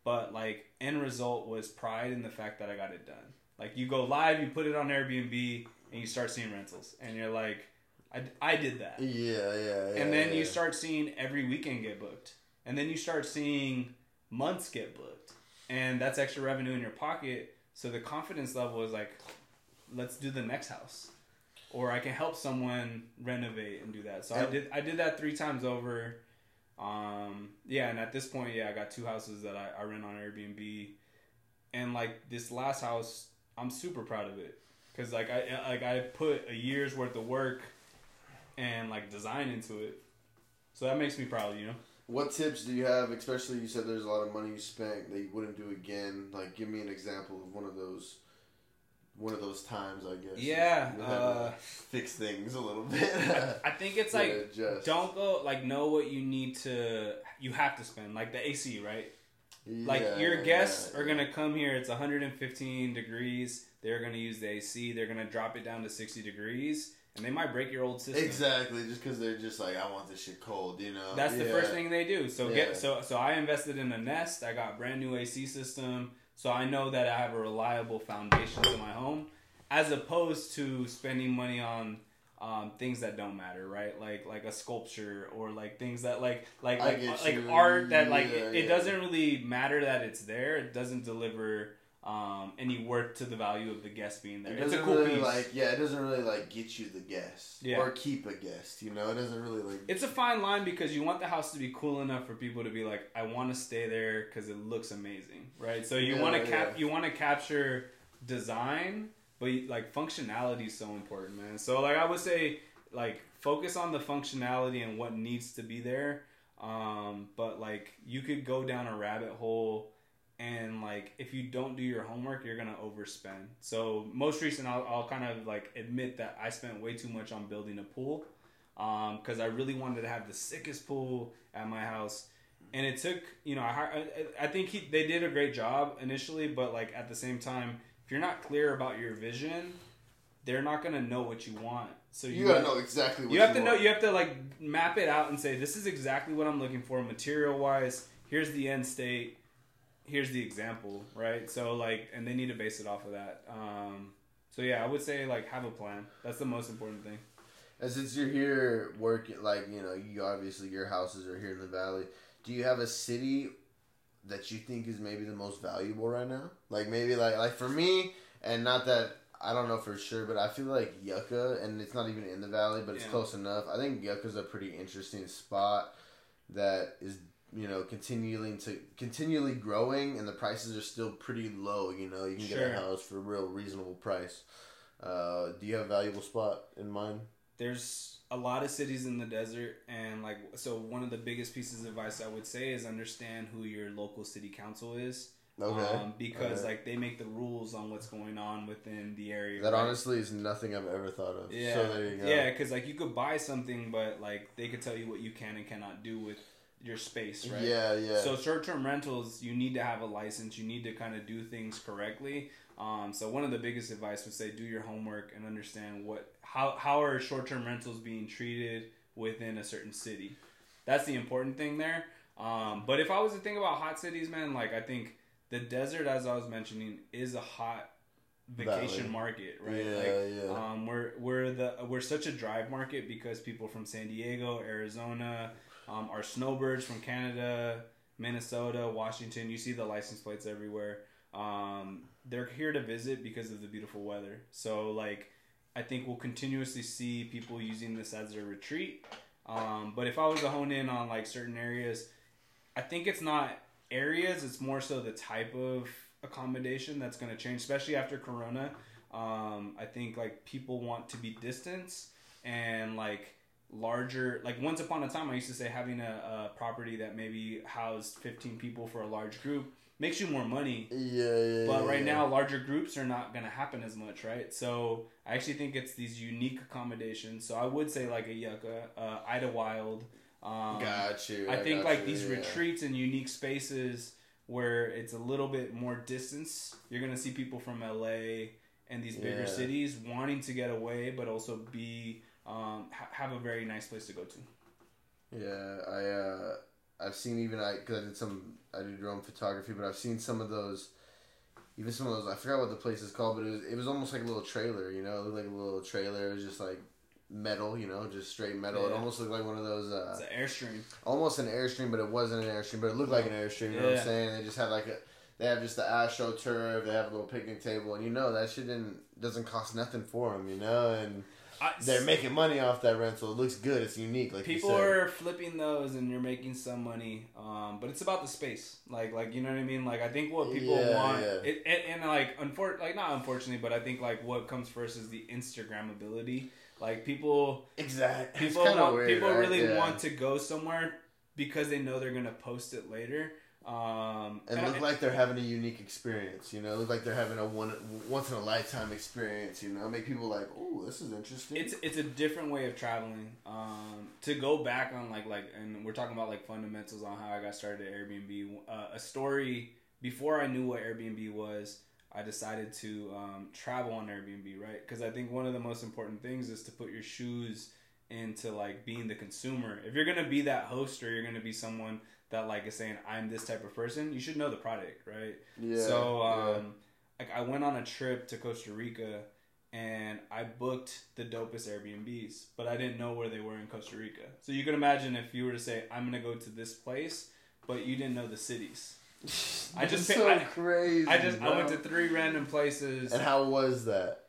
but like end result was pride in the fact that I got it done. Like you go live, you put it on Airbnb, and you start seeing rentals, and you're like, I, I did that. Yeah, yeah. yeah and then yeah. you start seeing every weekend get booked. And then you start seeing months get booked. And that's extra revenue in your pocket. So the confidence level is like, let's do the next house. Or I can help someone renovate and do that. So I did I did that three times over. Um, yeah, and at this point, yeah, I got two houses that I, I rent on Airbnb. And like this last house, I'm super proud of it. Because like I, like I put a year's worth of work and like design into it. So that makes me proud, you know? What tips do you have, especially you said there's a lot of money you spent that you wouldn't do again? Like, give me an example of one of those one of those times, I guess. Yeah. Uh, fix things a little bit. I think it's like, adjust. Don't go, like, know what you need to, you have to spend. Like the A C, right? Yeah, like, your guests yeah, are going to come here, it's one hundred fifteen degrees, they're going to use the A C, they're going to drop it down to sixty degrees. And they might break your old system. Exactly, just because they're just like, I want this shit cold, you know. That's yeah. the first thing they do. So yeah. get so so I invested in a Nest. I got a brand new A C system, so I know that I have a reliable foundation to my home, as opposed to spending money on um, things that don't matter, right? Like like a sculpture or like things that like like like, like art that like yeah, it, it yeah. doesn't really matter that it's there. It doesn't deliver. Um, any worth to the value of the guest being there. It it's a cool really piece. Like, yeah, it doesn't really like get you the guest yeah. or keep a guest. You know, it doesn't really like. It's a fine line because you want the house to be cool enough for people to be like, I want to stay there because it looks amazing, right? So you yeah, want to cap, yeah. you want to capture design, but like functionality is so important, man. So like I would say, like focus on the functionality and what needs to be there. Um, but like you could go down a rabbit hole. And, like, if you don't do your homework, you're going to overspend. So, most recent, I'll, I'll kind of, like, admit that I spent way too much on building a pool. Um, because I really wanted to have the sickest pool at my house. And it took, you know, I, I, I think he, they did a great job initially. But, like, at the same time, if you're not clear about your vision, they're not going to know what you want. So you, you got to know exactly what you, you have to want. know. You have to, like, map it out and say, this is exactly what I'm looking for material-wise. Here's the end state. Here's the example, right? So, like, and they need to base it off of that. Um, so, yeah, I would say, like, have a plan. That's the most important thing. And since you're here working, like, you know, you obviously your houses are here in the valley. Do you have a city that you think is maybe the most valuable right now? Like, maybe, like, like for me, and not that I don't know for sure, but I feel like Yucca, and it's not even in the valley, but it's yeah. close enough. I think Yucca's a pretty interesting spot that is you know, continuing to continually growing, and the prices are still pretty low. You know, you can sure. get a house for a real reasonable price. Uh, do you have a valuable spot in mind? There's a lot of cities in the desert, and like, so one of the biggest pieces of advice I would say is understand who your local city council is. Okay. Um, because okay. like they make the rules on what's going on within the area. That right? honestly is nothing I've ever thought of. Yeah. So there you go. Yeah, because like you could buy something, but like they could tell you what you can and cannot do with your space, right? Yeah, yeah. So short-term rentals, you need to have a license. You need to kind of do things correctly. Um, so one of the biggest advice would say do your homework and understand what how how are short-term rentals being treated within a certain city. That's the important thing there. Um, but if I was to think about hot cities, man, like I think the desert, as I was mentioning, is a hot vacation Valley. market, right? Yeah, like, yeah. Um, we're we're the we're such a drive market because people from San Diego, Arizona. Um, our snowbirds from Canada, Minnesota, Washington. You see the license plates everywhere. Um, they're here to visit because of the beautiful weather. So, like, I think we'll continuously see people using this as their retreat. Um, but if I was to hone in on, like, certain areas, I think it's not areas. It's more so the type of accommodation that's going to change, especially after Corona. Um, I think, like, people want to be distanced and, like, larger, like once upon a time I used to say having a, a property that maybe housed fifteen people for a large group makes you more money. Yeah, yeah. But right yeah. now larger groups are not going to happen as much, right? So I actually think it's these unique accommodations. So I would say like a Yucca, uh, Ida Wild. Um, got you. I, I think like you, these yeah. retreats and unique spaces where it's a little bit more distance. You're going to see people from L A and these bigger yeah. cities wanting to get away, but also be Um, ha- have a very nice place to go to. Yeah, I uh, I've seen even I because I did some I did drone photography, but I've seen some of those, even some of those I forgot what the place is called, but it was it was almost like a little trailer, you know, it looked like a little trailer. It was just like metal, you know, just straight metal. Yeah. It almost looked like one of those. Uh, it's an Airstream. Almost an Airstream, but it wasn't an Airstream, but it looked like an Airstream. You yeah. know what I'm saying? They just had like a. They have just the AstroTurf. They have a little picnic table, and you know that shit didn't doesn't cost nothing for them, you know, and. I, They're making money off that rental. It looks good. It's unique. Like people are flipping those, and you're making some money. Um, but it's about the space. Like, like you know what I mean. Like, I think what people yeah, want, yeah. It, it, and like, unfor- like not unfortunately, but I think like what comes first is the Instagrammability. Like people, exactly. People, want, weird, people right? really yeah. want to go somewhere because they know they're going to post it later. Um, and, and look I, like they're having a unique experience, you know, look like they're having a one, once in a lifetime experience, you know, make people like, oh, this is interesting. It's it's a different way of traveling. Um, to go back on like, like, and we're talking about like fundamentals on how I got started at Airbnb, uh, a story before I knew what Airbnb was, I decided to, um, travel on Airbnb, right? Cause I think one of the most important things is to put your shoes into like being the consumer. If you're going to be that host or you're going to be someone that like is saying I'm this type of person, you should know the product, right? Yeah. So um, yeah. like I went on a trip to Costa Rica and I booked the dopest Airbnbs, but I didn't know where they were in Costa Rica. So you can imagine if you were to say I'm gonna go to this place, but you didn't know the cities. I just picked, so I, crazy. I just bro. I went to three random places. And how was that?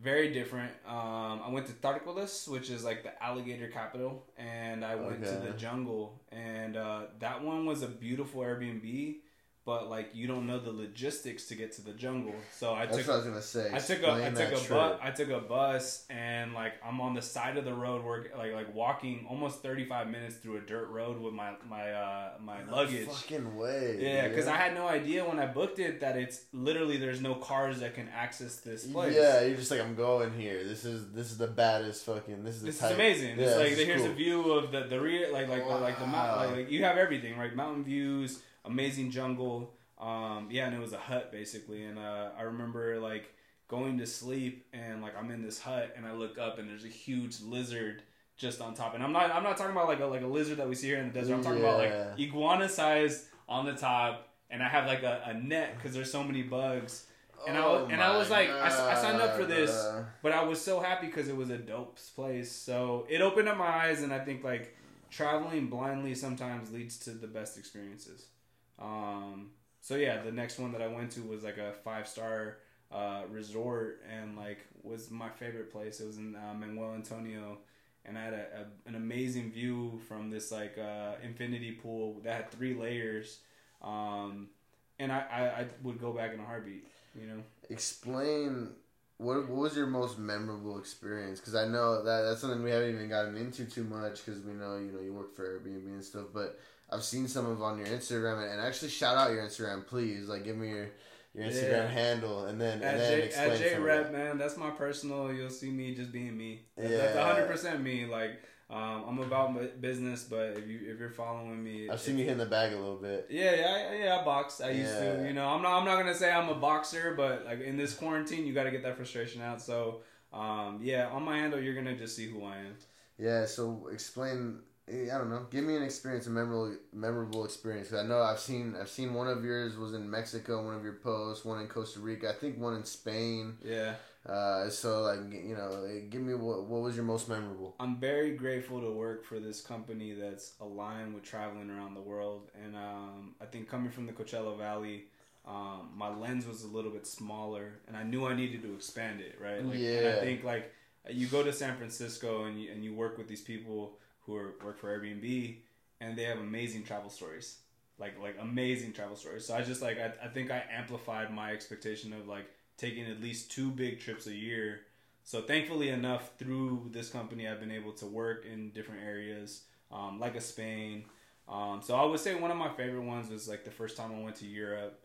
Very different. Um, I went to Tarcolis, which is like the alligator capital, and I went okay. to the jungle. And uh, that one was a beautiful Airbnb, but like you don't know the logistics to get to the jungle. So I That's took. What I was gonna say. I took a. I took a bus. I took a bus, and like I'm on the side of the road, where like like walking almost thirty-five minutes through a dirt road with my my uh, my no luggage. Fucking way. Yeah, because I had no idea when I booked it that it's literally there's no cars that can access this place. Yeah, you're just like I'm going here. This is this is the baddest fucking. This is the this type. Is amazing. Yeah, it's like this here's cool. a view of the the rear like like wow. like the mountain. Like, like you have everything right, mountain views. Amazing jungle, um, yeah, and it was a hut basically, and uh, I remember like going to sleep and like I'm in this hut and I look up and there's a huge lizard just on top, and I'm not I'm not talking about like a, like a lizard that we see here in the desert. I'm talking yeah. about like iguana size on the top, and I have like a, a net because there's so many bugs, and oh I and I was like I, I signed up for this, but I was so happy because it was a dope place, so it opened up my eyes, and I think like traveling blindly sometimes leads to the best experiences. Um, so yeah, the next one that I went to was like a five-star, uh, resort and like was my favorite place. It was in, uh, Manuel Antonio, and I had a, a, an amazing view from this like, uh, infinity pool that had three layers. Um, and I, I, I would go back in a heartbeat, you know. Explain what, what was your most memorable experience? Cause I know that that's something we haven't even gotten into too much. Cause we know, you know, you work for Airbnb and stuff, but I've seen some of on your Instagram, and, and actually shout out your Instagram, please. Like, give me your, your Instagram yeah. handle, and then, and then J, explain at J R E P, man, that's my personal. You'll see me just being me. That's, yeah. that's one hundred percent me. Like, um, I'm about business, but if you if you're following me, I've seen you hitting the bag a little bit. Yeah, yeah, I, yeah. I boxed. I used yeah. to. You know, I'm not. I'm not gonna say I'm a boxer, but like in this quarantine, you got to get that frustration out. So, um, yeah, on my handle, you're gonna just see who I am. Yeah. So explain. I don't know. Give me an experience, a memorable, memorable experience. Cause I know I've seen, I've seen one of yours was in Mexico, one of your posts, one in Costa Rica, I think one in Spain. Yeah. Uh, so like, you know, give me what, what was your most memorable? I'm very grateful to work for this company that's aligned with traveling around the world, and um, I think coming from the Coachella Valley, um, my lens was a little bit smaller, and I knew I needed to expand it, right? Like, yeah. And I think like you go to San Francisco and you, and you work with these people who are, work for Airbnb, and they have amazing travel stories, like like amazing travel stories. So I just like I, I think I amplified my expectation of like taking at least two big trips a year. So thankfully enough, through this company, I've been able to work in different areas, um, like a Spain. Um, so I would say one of my favorite ones was like the first time I went to Europe,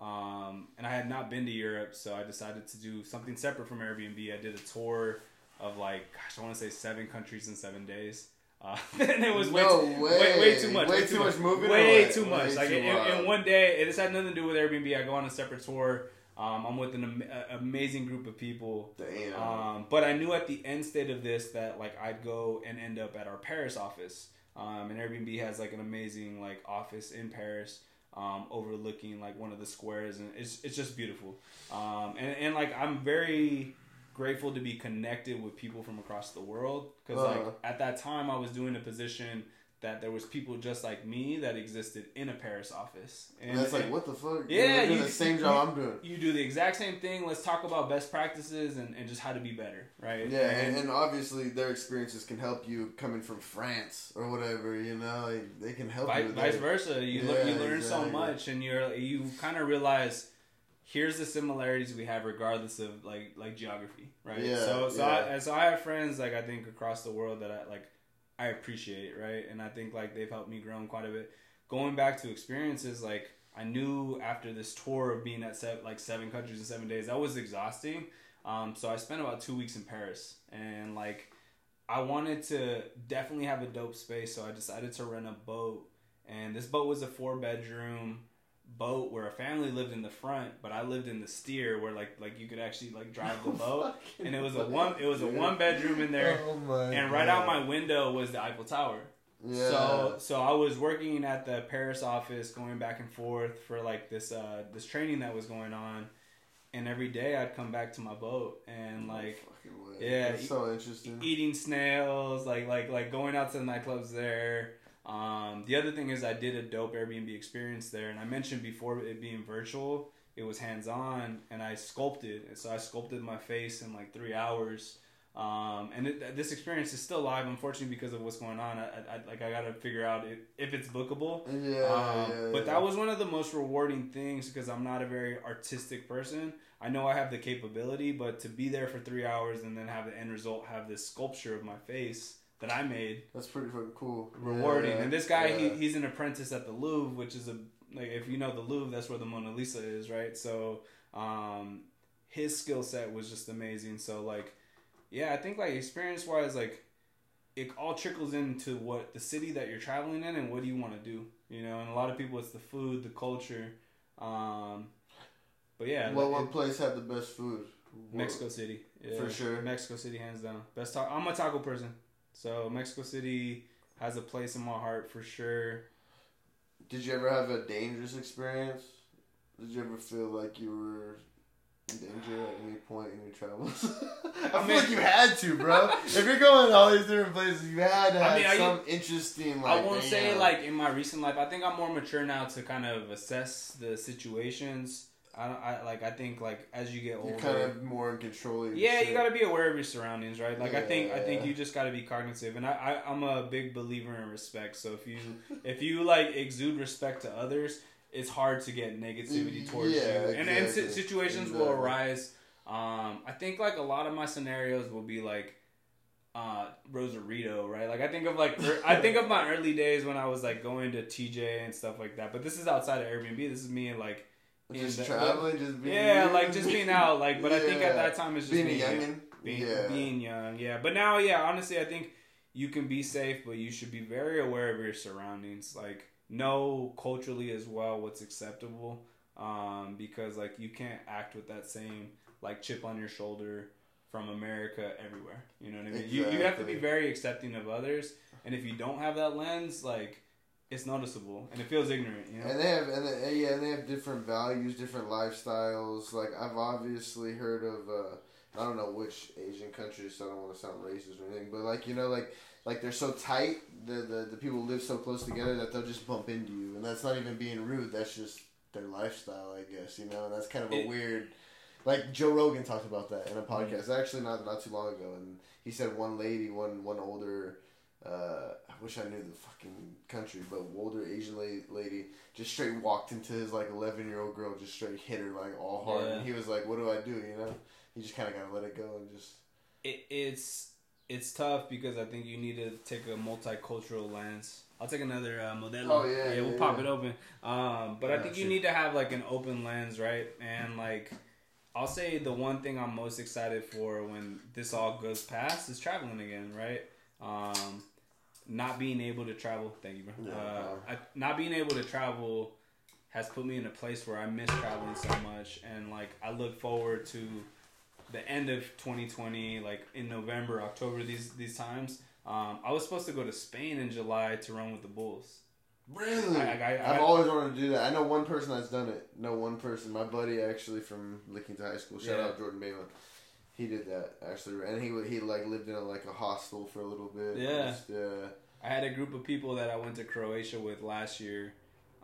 um, and I had not been to Europe, so I decided to do something separate from Airbnb. I did a tour of like gosh, I want to say seven countries in seven days. Uh, and it was way, no too, way. Way, way too much. Way, way too much moving. Way too much. Way like too in, in one day, it just had nothing to do with Airbnb. I go on a separate tour. Um, I'm with an am- amazing group of people. Damn. Um, but I knew at the end state of this that like I'd go and end up at our Paris office. Um, and Airbnb has like an amazing like office in Paris, um, overlooking like one of the squares, and it's it's just beautiful. Um, and and like I'm very grateful to be connected with people from across the world, because uh-huh. like at that time I was doing a position that there was people just like me that existed in a Paris office, and, and that's like and, what the fuck yeah you do the same you, job I'm doing you do the exact same thing. Let's talk about best practices and, and just how to be better, right? Yeah, and, and obviously their experiences can help you coming from France or whatever, you know, like, they can help vice, you vice versa you, yeah, look, you learn exactly. so much, and you're you kind of realize here's the similarities we have regardless of like like geography, right? Yeah, so so yeah. I so I have friends like I think across the world that I like I appreciate, right? And I think, like, they've helped me grow quite a bit. Going back to experiences, like, I knew after this tour of being at, seven, like, seven countries in seven days, that was exhausting. Um, so I spent about two weeks in Paris. And, like, I wanted to definitely have a dope space, so I decided to rent a boat. And this boat was a four-bedroom boat where a family lived in the front, but I lived in the steer where like like you could actually like drive the boat. And it was a one it was a one bedroom in there. Oh my and right God. Out my window was the Eiffel Tower. Yeah. So so I was working at the Paris office, going back and forth for like this uh this training that was going on. And every day I'd come back to my boat and like oh, yeah, that's so interesting. E- eating snails, like like like going out to the nightclubs there. Um, the other thing is I did a dope Airbnb experience there, and I mentioned before it being virtual, it was hands-on, and I sculpted, and so I sculpted my face in like three hours, um, and it, this experience is still live, unfortunately, because of what's going on. I, I like I gotta figure out if, if it's bookable. Yeah, um, yeah, yeah. But that was one of the most rewarding things because I'm not a very artistic person. I know I have the capability, but to be there for three hours and then have the end result have this sculpture of my face that I made. That's pretty fucking cool. Rewarding. Yeah, and this guy, yeah. he he's an apprentice at the Louvre, which is a, like, if you know the Louvre, that's where the Mona Lisa is, right? So, um, his skill set was just amazing. So, like, yeah, I think, like, experience-wise, like, it all trickles into what the city that you're traveling in and what do you want to do, you know? And a lot of people, it's the food, the culture. Um, but, yeah. Well, what it, place had the best food? Mexico City. Yeah. For sure. Mexico City, hands down. Best ta- I'm a taco person. So, Mexico City has a place in my heart for sure. Did you ever have a dangerous experience? Did you ever feel like you were in danger at any point in your travels? I, I feel mean, like you had to, bro. If you're going to all these different places, you had to have I mean, some you, interesting, like... I won't say, like, in my recent life, I think I'm more mature now to kind of assess the situations. I, don't, I like I think like as you get older, you're kind of more in control of your yeah shit. You got to be aware of your surroundings, right? Like yeah. I think I think you just got to be cognitive, and I, I I'm a big believer in respect. So if you if you like exude respect to others, it's hard to get negativity towards yeah, you, exactly. and and situations exactly. will arise. Um, I think like a lot of my scenarios will be like. Uh, Rosarito, right? Like I think of like er- I think of my early days when I was like going to T J and stuff like that. But this is outside of Airbnb. This is me like. Just the, traveling, just being yeah, weird. Like just being out, like. But yeah. I think at that time it's just being young, being, yeah. being young, yeah. But now, yeah, honestly, I think you can be safe, but you should be very aware of your surroundings. Like, know culturally as well what's acceptable, um, because like you can't act with that same like chip on your shoulder from America everywhere. You know what I mean? Exactly. You you have to be very accepting of others, and if you don't have that lens, like. It's noticeable and it feels ignorant, you know. And they have, and they, yeah, and they have different values, different lifestyles. Like I've obviously heard of, uh, I don't know which Asian countries, so I don't want to sound racist or anything, but like you know, like like they're so tight, the the, the people live so close together that they'll just bump into you, and that's not even being rude. That's just their lifestyle, I guess, you know. And that's kind of a it, weird. Like Joe Rogan talked about that in a podcast, mm-hmm. actually not not too long ago, and he said one lady, one one older. Uh, I wish I knew the fucking country, but older Asian lady, lady just straight walked into his like eleven year old girl, just straight hit her like all hard, yeah. and he was like, "What do I do?" You know, he just kind of gotta let it go and just. It it's it's tough because I think you need to take a multicultural lens. I'll take another uh, Modelo. Oh yeah, yeah, yeah we'll yeah, pop yeah. it open. Um, but yeah, I think you true. need to have like an open lens, right? And like, I'll say the one thing I'm most excited for when this all goes past is traveling again, right? Um. Not being able to travel, thank you, bro. Uh, I, not being able to travel has put me in a place where I miss traveling so much, and like I look forward to the end of twenty twenty, like in November, October, these these times. Um, I was supposed to go to Spain in July to run with the Bulls. Really? I, I, I, I've always wanted to do that. I know one person that's done it. No one person. My buddy actually from Lickington High School. Shout yeah. out Jordan Baylor. He did that actually, and he he like lived in a, like a hostel for a little bit. Yeah. Just, uh, I had a group of people that I went to Croatia with last year,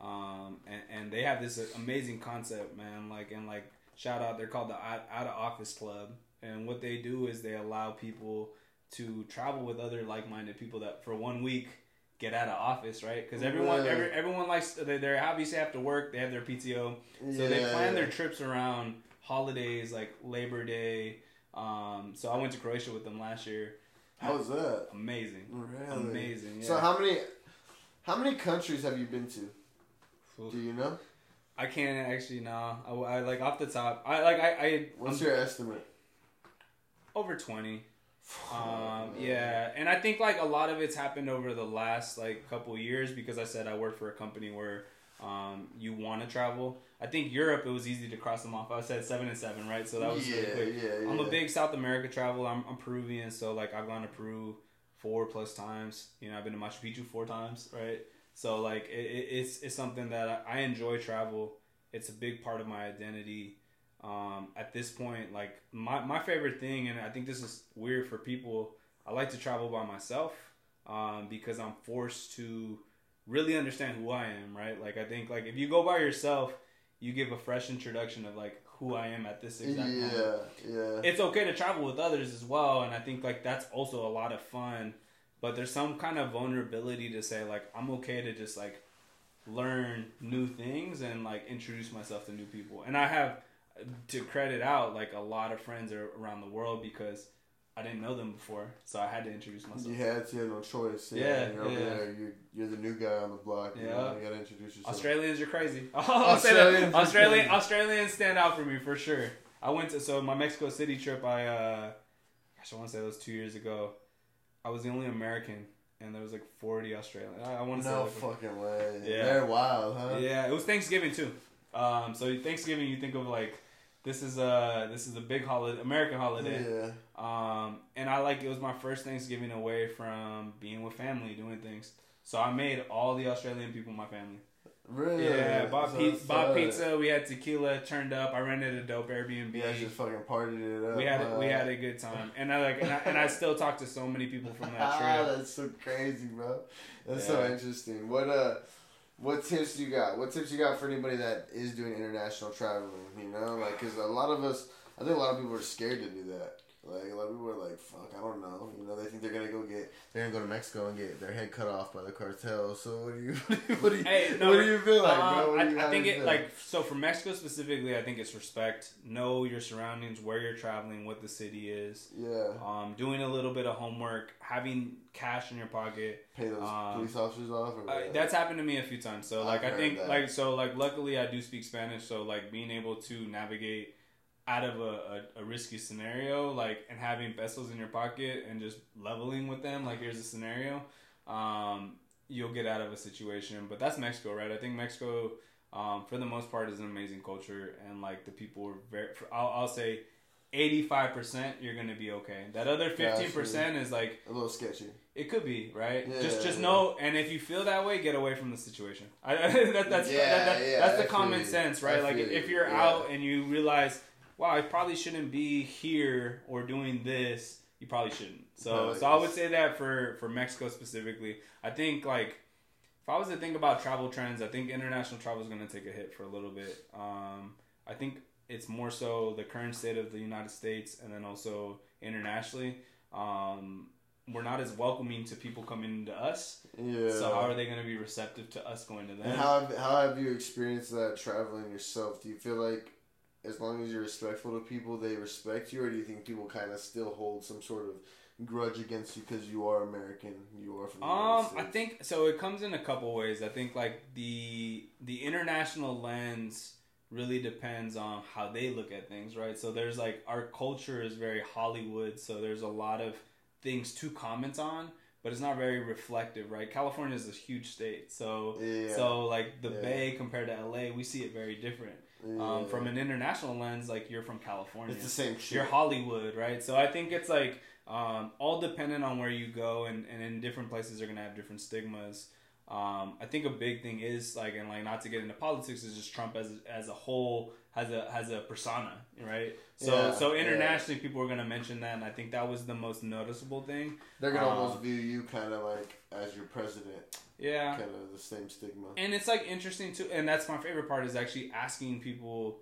um, and and they have this amazing concept, man. Like and like shout out, they're called the Out of Office Club, and what they do is they allow people to travel with other like-minded people that for one week get out of office, right? Because everyone yeah. every, everyone likes they they obviously have to work, they have their P T O, so yeah. they plan their trips around holidays like Labor Day. Um, so I went to Croatia with them last year, How's that? Amazing. Really? Amazing, yeah. So how many how many countries have you been to? Oof. Do you know? I can't actually know. I, I like off the top. I like I, I What's I'm, your estimate? Over twenty. Um, yeah, and I think like a lot of it's happened over the last like couple years because I said I work for a company where um, you want to travel. I think Europe, it was easy to cross them off. I said seven and seven, right? So that was yeah, really quick. Yeah, I'm yeah. a big South America traveler. I'm, I'm Peruvian, so like I've gone to Peru four plus times. You know, I've been to Machu Picchu four times, right? So like it, it's it's something that I, I enjoy travel. It's a big part of my identity. Um, at this point, like my, my favorite thing, and I think this is weird for people, I like to travel by myself, um, because I'm forced to really understand who I am, right? Like, I think like if you go by yourself, you give a fresh introduction of like who I am at this exact yeah, moment. Yeah. It's okay to travel with others as well. And I think like, that's also a lot of fun, but there's some kind of vulnerability to say like, I'm okay to just like learn new things and like introduce myself to new people. And I have, to credit out, like a lot of friends are around the world because I didn't know them before, so I had to introduce myself. You had to, no choice. Yeah, yeah. You're, yeah. There, you're, you're the new guy on the block. You yeah, know, you gotta introduce yourself. Australians are crazy. Oh, Australians, Australian, crazy. Australians stand out for me for sure. I went to so my Mexico City trip. I uh, gosh, I want to say it was two years ago. I was the only American. And there was like forty Australians. I, I want to no say no like, fucking way. Yeah, they're wild, huh? Yeah, it was Thanksgiving too. Um, so Thanksgiving, you think of like. This is a this is a big holiday, American holiday. Yeah. Um, and I like it was my first Thanksgiving away from being with family, doing things. So I made all the Australian people my family. Really? Yeah. Bought, so pizza, bought pizza. We had tequila. Turned up. I rented a dope Airbnb. Yeah, just fucking partied it up. We had wow. we had a good time, and I like and I, and I still talk to so many people from that trip. That's so crazy, bro. That's yeah. so interesting. What uh. What tips do you got? What tips you got for anybody that is doing international traveling? You know, like, cause a lot of us, I think a lot of people are scared to do that. Like, a lot of people are like, "Fuck, I don't know." You know, they think they're gonna go get, they're gonna go to Mexico and get their head cut off by the cartel. So what do you, what do you, hey, no, what do you feel like, um, bro? What do you, I, I think it like so for Mexico specifically, I think it's respect. Know your surroundings, where you're traveling, what the city is. Yeah. Um, doing a little bit of homework, having cash in your pocket. Pay those um, police officers off. Or I, that's happened to me a few times. So like I've I think that. like so like luckily I do speak Spanish, so like being able to navigate out of a, a, a risky scenario, like, and having pesos in your pocket and just leveling with them, like, here's a scenario, um, you'll get out of a situation. But that's Mexico, right? I think Mexico, um, for the most part, is an amazing culture, and, like, the people are very, I'll, I'll say eighty-five percent you're going to be okay. That other fifteen percent yeah, is, like, a little sketchy. It could be, right? Yeah, just just yeah. know, and if you feel that way, get away from the situation. I, that, that's yeah, that, that, yeah, that's the common sense, right? Like, if you're yeah. out and you realize, wow, I probably shouldn't be here or doing this, you probably shouldn't. So no, like so I would say that for, for Mexico specifically. I think, like, if I was to think about travel trends, I think international travel is going to take a hit for a little bit. Um, I think it's more so the current state of the United States and then also internationally. Um, we're not as welcoming to people coming to us. Yeah. So how are they going to be receptive to us going to them? And how have, how have you experienced that traveling yourself? Do you feel like, as long as you're respectful to people, they respect you, or do you think people kind of still hold some sort of grudge against you because you are American, you are from the United States? Um, I think so. It comes in a couple ways. I think like the the international lens really depends on how they look at things, right? So there's like our culture is very Hollywood, so there's a lot of things to comment on, but it's not very reflective, right? California is a huge state, so yeah. so like the yeah. Bay compared to L A, we see it very different. Yeah. Um, from an international lens, like you're from California, it's the same shit. You're Hollywood, right? So I think it's like um, all dependent on where you go, and, and in different places are gonna have different stigmas. Um, I think a big thing is like, and like not to get into politics, is just Trump as as a whole has a has a persona, right? So yeah, so internationally, yeah. people are gonna mention that, and I think that was the most noticeable thing. They're gonna um, almost view you kind of like as your president. Yeah. Kind of the same stigma. And it's like interesting too, and that's my favorite part is actually asking people,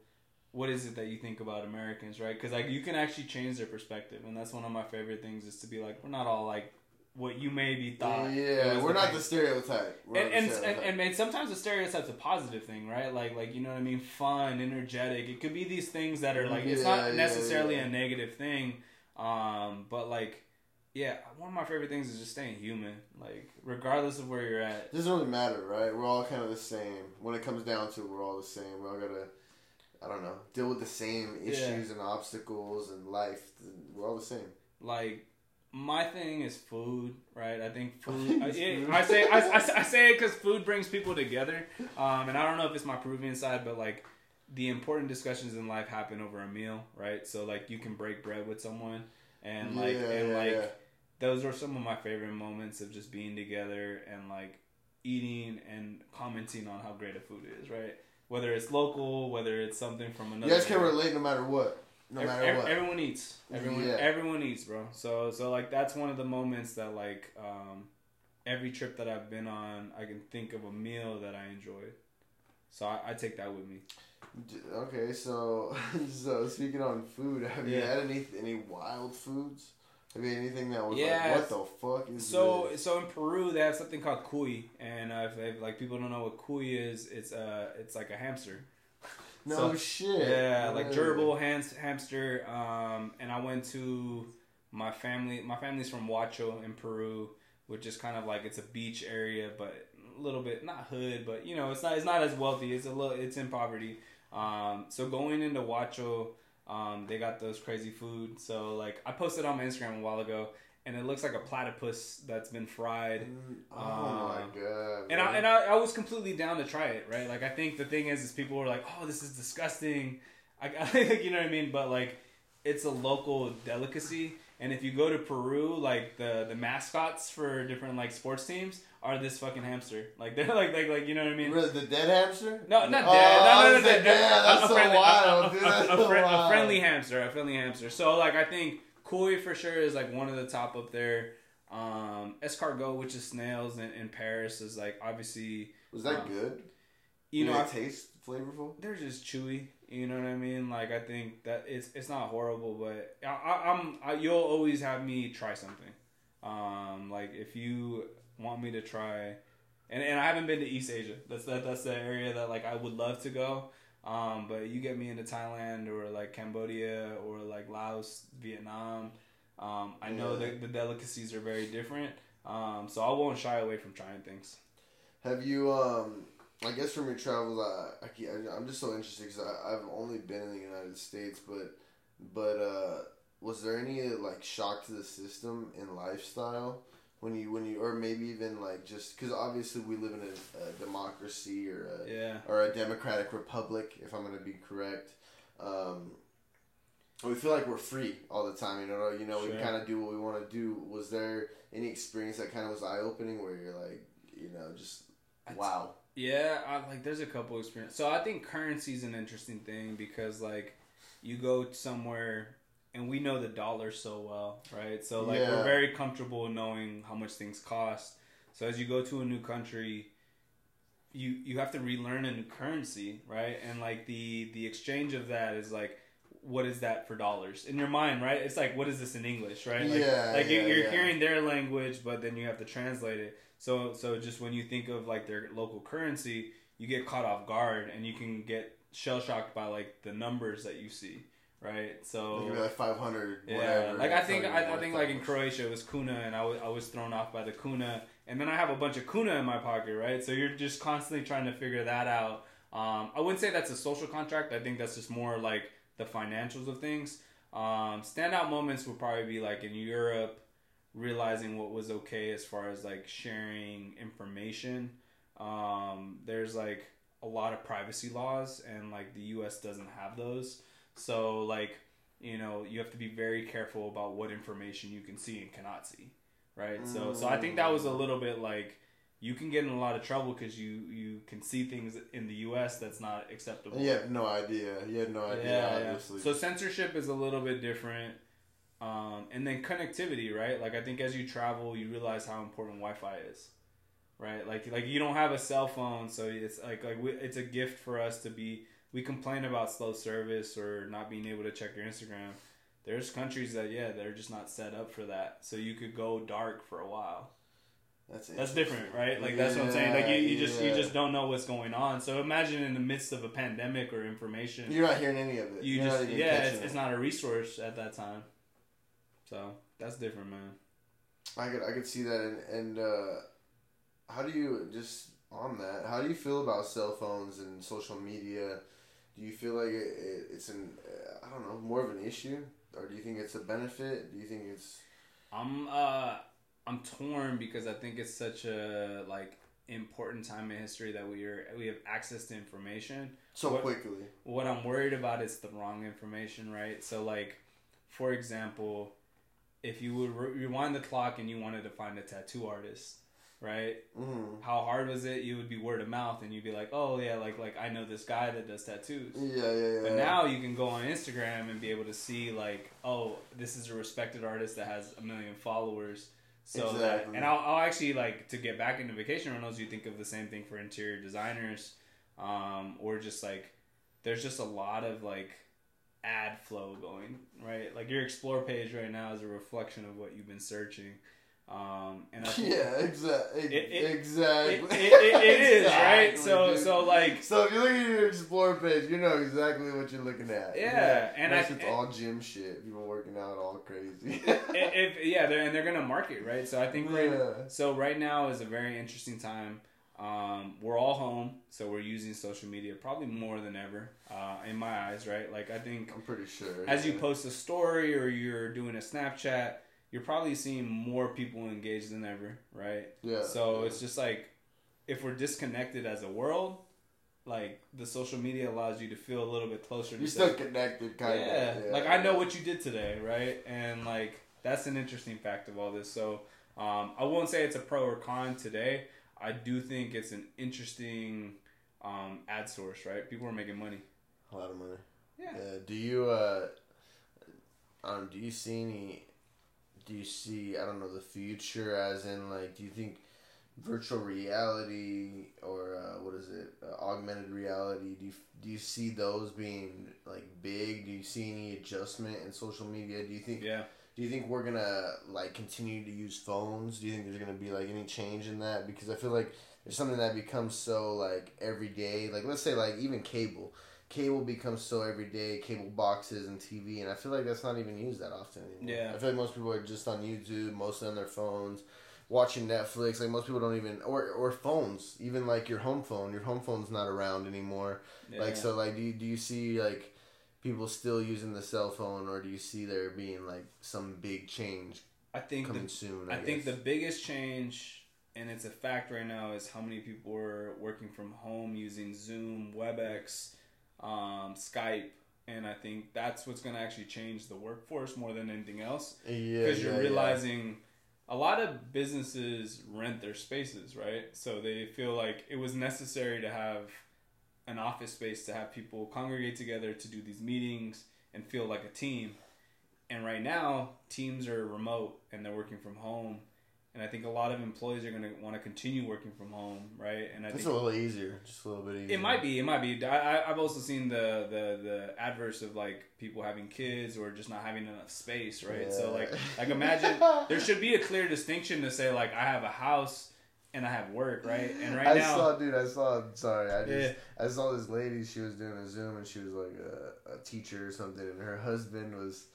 what is it that you think about Americans, right? Because like you can actually change their perspective, and that's one of my favorite things is to be like, we're not all like what you may be thought. Yeah, we're not the stereotype. And and, and and sometimes the stereotype's a positive thing, right? Like like you know what I mean? Fun, energetic. It could be these things that are like it's yeah, not necessarily yeah, yeah. a negative thing, um, but like yeah, one of my favorite things is just staying human. Like, regardless of where you're at. It doesn't really matter, right? We're all kind of the same. When it comes down to it, we're all the same. We all got to, I don't know, deal with the same issues yeah. and obstacles and life. We're all the same. Like, my thing is food, right? I think food... I, it, I say I, I, I say it because food brings people together. Um, and I don't know if it's my Peruvian side, but, like, the important discussions in life happen over a meal, right? So, like, you can break bread with someone. And, like... Yeah, and yeah, like yeah. Those were some of my favorite moments of just being together and, like, eating and commenting on how great a food is, right? Whether it's local, whether it's something from another... You guys can relate no matter what. No every, matter every, what. Everyone eats. Everyone yeah. everyone eats, bro. So, so like, that's one of the moments that, like, um, every trip that I've been on, I can think of a meal that I enjoyed. So, I, I take that with me. Okay, so, so speaking on food, have yeah. you had any any wild foods? I mean, anything that was yeah, like, what the fuck is so, this? So, in Peru, they have something called Cuy. And, uh, if, if, like, people don't know what Cuy is, it's uh, it's like a hamster. No so, shit. Yeah, like, gerbil hams, hamster. Um, and I went to my family. My family's from Huacho in Peru, which is kind of like, it's a beach area, but a little bit, not hood, but, you know, it's not it's not as wealthy. It's a little, it's in poverty. Um, so, going into Huacho... Um, they got those crazy food. So, like, I posted on my Instagram a while ago, and it looks like a platypus that's been fried. Oh, um, my God. And, I, and I, I was completely down to try it, right? Like, I think the thing is, is people were like, oh, this is disgusting. I, I you know what I mean? But, like, it's a local delicacy. And if you go to Peru, like, the, the mascots for different, like, sports teams are this fucking hamster. Like, they're like, like, like you know what I mean? Really, the dead hamster? No, not oh, dead. No, no, no, dead. That's a so friendly, wild, dude. That's a, a, so fri- wild. a friendly hamster, a friendly hamster. So, like, I think Cuy for sure is, like, one of the top up there. Um, escargot, which is snails in, in Paris, is, like, obviously... Was that um, good? You Did know, it taste flavorful? They're just chewy. You know what I mean? Like, I think that it's it's not horrible, but I, I, I'm I, you'll always have me try something. Um, like, if you want me to try, and, and I haven't been to East Asia. That's that that's the area that, like, I would love to go. Um, but you get me into Thailand or, like, Cambodia or, like, Laos, Vietnam. Um, I know that the delicacies are very different. Um, so I won't shy away from trying things. Have you um? I guess from your travels, I, I, I'm just so interested because I've only been in the United States, but but uh, was there any, like, shock to the system in lifestyle when you, when you or maybe even, like, just, because obviously we live in a, a democracy or a, yeah. or a democratic republic, if I'm going to be correct. Um, we feel like we're free all the time, you know, you know sure. we kind of do what we want to do. Was there any experience that kind of was eye-opening where you're like, you know, just, wow. Yeah, I, like, there's a couple experiences. So I think currency is an interesting thing because, like, you go somewhere and we know the dollar so well, right? So, like, yeah. we're very comfortable knowing how much things cost. So as you go to a new country, you you have to relearn a new currency, right? And, like, the, the exchange of that is, like, what is that for dollars? In your mind, right? It's like, what is this in English, right? Like, yeah, like yeah, you're yeah. hearing their language, but then you have to translate it. So so just when you think of, like, their local currency, you get caught off guard and you can get shell-shocked by, like, the numbers that you see, right? So you're like five hundred, yeah, whatever. Like, I think I, I think like in Croatia it was kuna, and I was I was thrown off by the kuna, and then I have a bunch of kuna in my pocket, right? So you're just constantly trying to figure that out. Um, I wouldn't say that's a social contract. I think that's just more like the financials of things. Um, standout moments would probably be like in Europe, realizing what was okay as far as, like, sharing information. Um, there's, like, a lot of privacy laws, and, like, the U S doesn't have those. So, like, you know, you have to be very careful about what information you can see and cannot see, right? Mm. So so I think that was a little bit, like, you can get in a lot of trouble because you, you can see things in the U S that's not acceptable. You have no idea. You have no idea, yeah, obviously. Yeah. So censorship is a little bit different. Um, and then connectivity, right? Like, I think as you travel, you realize how important Wi-Fi is, right? Like, like you don't have a cell phone, so it's like, like we, it's a gift for us to be, we complain about slow service or not being able to check your Instagram. There's countries that, yeah, they're just not set up for that. So you could go dark for a while. That's that's different, right? Like, that's yeah, what I'm saying. Like, you, you yeah. just you just don't know what's going on. So imagine in the midst of a pandemic or information, you're not hearing any of it. You You're just yeah, it's, it. it's not a resource at that time. So that's different, man. I could I could see that. And, and uh, how do you, just on that, how do you feel about cell phones and social media? Do you feel like it, it, it's an, I don't know, more of an issue? Or do you think it's a benefit? Do you think it's... I'm uh I'm torn because I think it's such a, like, important time in history that we are we have access to information so what, quickly. What I'm worried about is the wrong information, right? So, like, for example, if you would re- rewind the clock and you wanted to find a tattoo artist, right? Mm-hmm. How hard was it? You would be word of mouth and you'd be like, oh yeah, like like I know this guy that does tattoos. Yeah, yeah, yeah. But now you can go on Instagram and be able to see, like, oh, this is a respected artist that has a million followers. So exactly. that, and I'll, I'll actually, like, to get back into vacation rentals, you think of the same thing for interior designers, um, or just, like, there's just a lot of, like, ad flow going, right? Like, your explore page right now is a reflection of what you've been searching. Um, and I think yeah, exactly. It, it, exactly. It, it, it, it is, exactly, right? So, dude. so like, so if you look at your explore page, you know exactly what you're looking at. Yeah, yeah. and I, it's and, all gym shit. People working out, all crazy. if, if, yeah, they're, and they're gonna market, right? So I think right, yeah. so right now is a very interesting time. Um, we're all home, so we're using social media probably more than ever, uh, in my eyes, right? Like, I think I'm pretty sure as yeah. you post a story or you're doing a Snapchat, you're probably seeing more people engaged than ever, right? Yeah. So yeah. it's just like, if we're disconnected as a world, like, the social media allows you to feel a little bit closer. You're to still that. connected, kind yeah. of. Yeah. Like, I know what you did today, right? And, like, that's an interesting fact of all this. So um, I won't say it's a pro or con today. I do think it's an interesting um, ad source, right? People are making money. A lot of money. Yeah. Uh, do you uh, um, do you see any... Do you see, I don't know, the future as in, like, do you think virtual reality or uh, what is it, uh, augmented reality, do you, do you see those being, like, big? Do you see any adjustment in social media? Do you think yeah. Do you think we're going to, like, continue to use phones? Do you think there's going to be, like, any change in that? Because I feel like there's something that becomes so, like, everyday. Like, let's say, like, even cable. Cable becomes so everyday, cable boxes and T V, and I feel like that's not even used that often anymore. Yeah. I feel like most people are just on YouTube, mostly on their phones, watching Netflix. Like, most people don't even, or or phones, even, like, your home phone. Your home phone's not around anymore. Yeah. Like, so, like, do you, do you see, like, people still using the cell phone, or do you see there being, like, some big change I think coming the, soon? I, I think the biggest change, and it's a fact right now, is how many people are working from home using Zoom, WebEx, um Skype, and I think that's what's going to actually change the workforce more than anything else, yeah because you're yeah, realizing yeah. a lot of businesses rent their spaces, right? So they feel like it was necessary to have an office space to have people congregate together to do these meetings and feel like a team. And right now teams are remote and they're working from home. And I think a lot of employees are going to want to continue working from home, right? And I That's think a little easier, just a little bit easier. It might be, it might be. I, I've also seen the, the, the adverse of, like, people having kids or just not having enough space, right? Yeah. So, like, like imagine there should be a clear distinction to say, like, I have a house and I have work, right? And right I now, I saw, dude, I saw. Sorry, I just yeah. I saw this lady. She was doing a Zoom and she was like a, a teacher or something, and her husband was.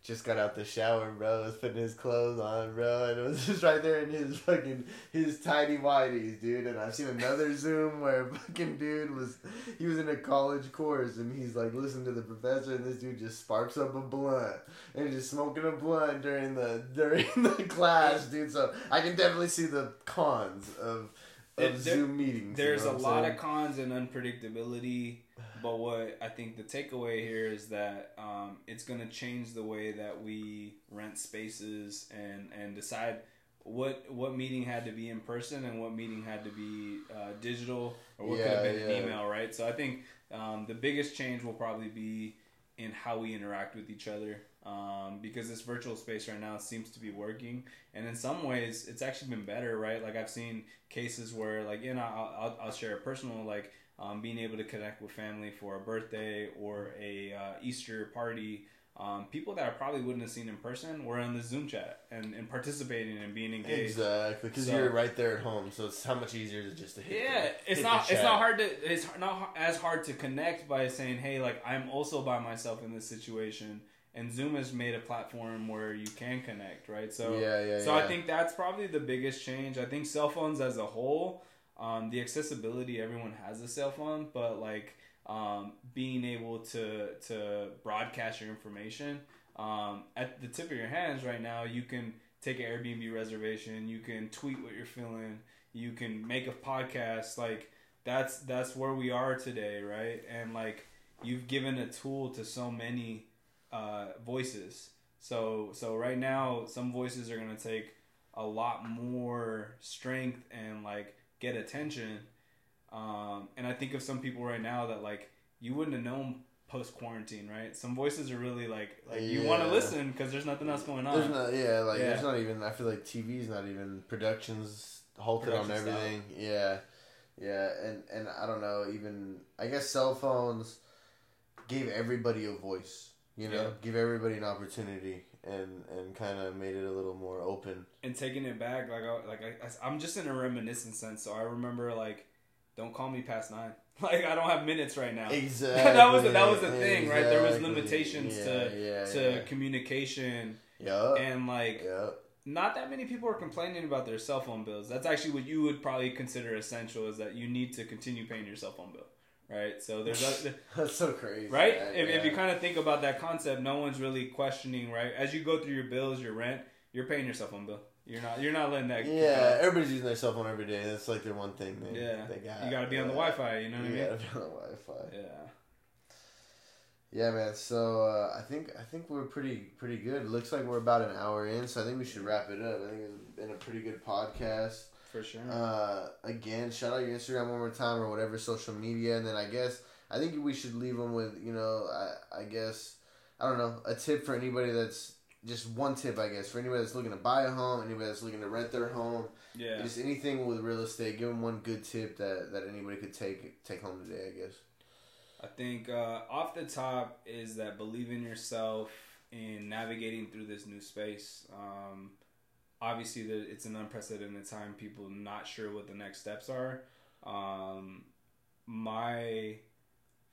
Just got out the shower, bro. Was putting his clothes on, bro, and it was just right there in his fucking his tidy whities, dude. And I've seen another Zoom where a fucking dude was he was in a college course and he's like listening to the professor, and this dude just sparks up a blunt and just smoking a blunt during the during the class, dude. So I can definitely see the cons of of there, Zoom meetings. There's you know a lot saying? of cons and unpredictability. But what I think the takeaway here is that um, it's going to change the way that we rent spaces and, and decide what what meeting had to be in person and what meeting had to be uh, digital or what yeah, could have been yeah. an email, right? So I think um, the biggest change will probably be in how we interact with each other um, because this virtual space right now seems to be working. And in some ways, it's actually been better, right? Like I've seen cases where, like, you know, I'll, I'll, I'll share a personal, like, Um, being able to connect with family for a birthday or a uh, Easter party, um, people that I probably wouldn't have seen in person were on the Zoom chat and, and participating and being engaged. Exactly, because so, you're right there at home, so it's how much easier is it just to hit. Yeah, the, it's hit not the it's not hard to it's not as hard to connect by saying, hey, like I'm also by myself in this situation, And Zoom has made a platform where you can connect, right? So, yeah, yeah, so yeah. I think that's probably the biggest change. I think cell phones as a whole, um, the accessibility, everyone has a cell phone, but like um, being able to to broadcast your information um, at the tip of your hands right now. You can take an Airbnb reservation, you can tweet what you're feeling, you can make a podcast. Like that's that's where we are today, right? And like you've given a tool to so many uh voices. So so right now some voices are going to take a lot more strength and like get attention. Um and I think of some people right now that like you wouldn't have known post quarantine, right? Some voices are really like like yeah. you want to listen because there's nothing else going on. There's not yeah, like yeah. there's not even I feel like T V's not even productions halted Production on everything. Style. Yeah. Yeah, and and I don't know, even I guess cell phones gave everybody a voice. You know, yeah. give everybody an opportunity and, and kind of made it a little more open. And taking it back, like, I, like I, I'm just in a reminiscent sense. So I remember, like, don't call me past nine. Like, I don't have minutes right now. Exactly. that was the, that was the thing, exactly. right? There was limitations yeah, to yeah, to yeah. communication. Yeah. And, like, yep. not that many people are complaining about their cell phone bills. That's actually what you would probably consider essential, is that you need to continue paying your cell phone bill. Right, so there's other, that's so crazy, right? Man, if yeah. if you kind of think about that concept, no one's really questioning, right? As you go through your bills, your rent, you're paying your cell phone bill. You're not, you're not letting that. Yeah, go. Everybody's using their cell phone every day. That's like their one thing. They, yeah, they got. You got to be yeah. on the Wi-Fi. You know what I mean? You got to be on the Wi-Fi. Yeah. Yeah, man. So uh, I think I think we're pretty pretty good. It looks like we're about an hour in, so I think we should wrap it up. I think it's been a pretty good podcast. For sure. Uh, again, shout out your Instagram one more time, or whatever social media, and then I guess I think we should leave them with, you know, I I guess I don't know, a tip for anybody that's just one tip I guess for anybody that's looking to buy a home, anybody that's looking to rent their home, yeah, just anything with real estate. Give them one good tip that, that anybody could take take home today. I guess I think uh, off the top is that believe in yourself in navigating through this new space. Um, Obviously, it's an unprecedented time. People not sure what the next steps are. Um, my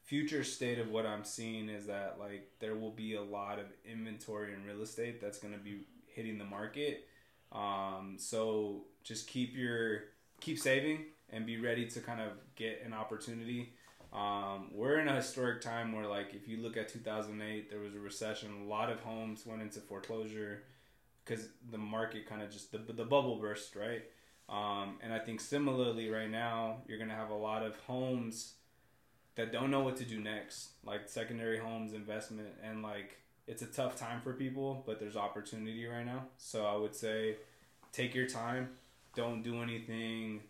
future state of what I'm seeing is that like there will be a lot of inventory in real estate that's going to be hitting the market. Um, so just keep your keep saving and be ready to kind of get an opportunity. Um, we're in a historic time where like if you look at two thousand eight, there was a recession. A lot of homes went into foreclosure. Because the market kind of just, the the bubble burst, right? Um, and I think similarly right now, you're going to have a lot of homes that don't know what to do next. Like secondary homes, investment, and like it's a tough time for people, but there's opportunity right now. So I would say take your time. Don't do anything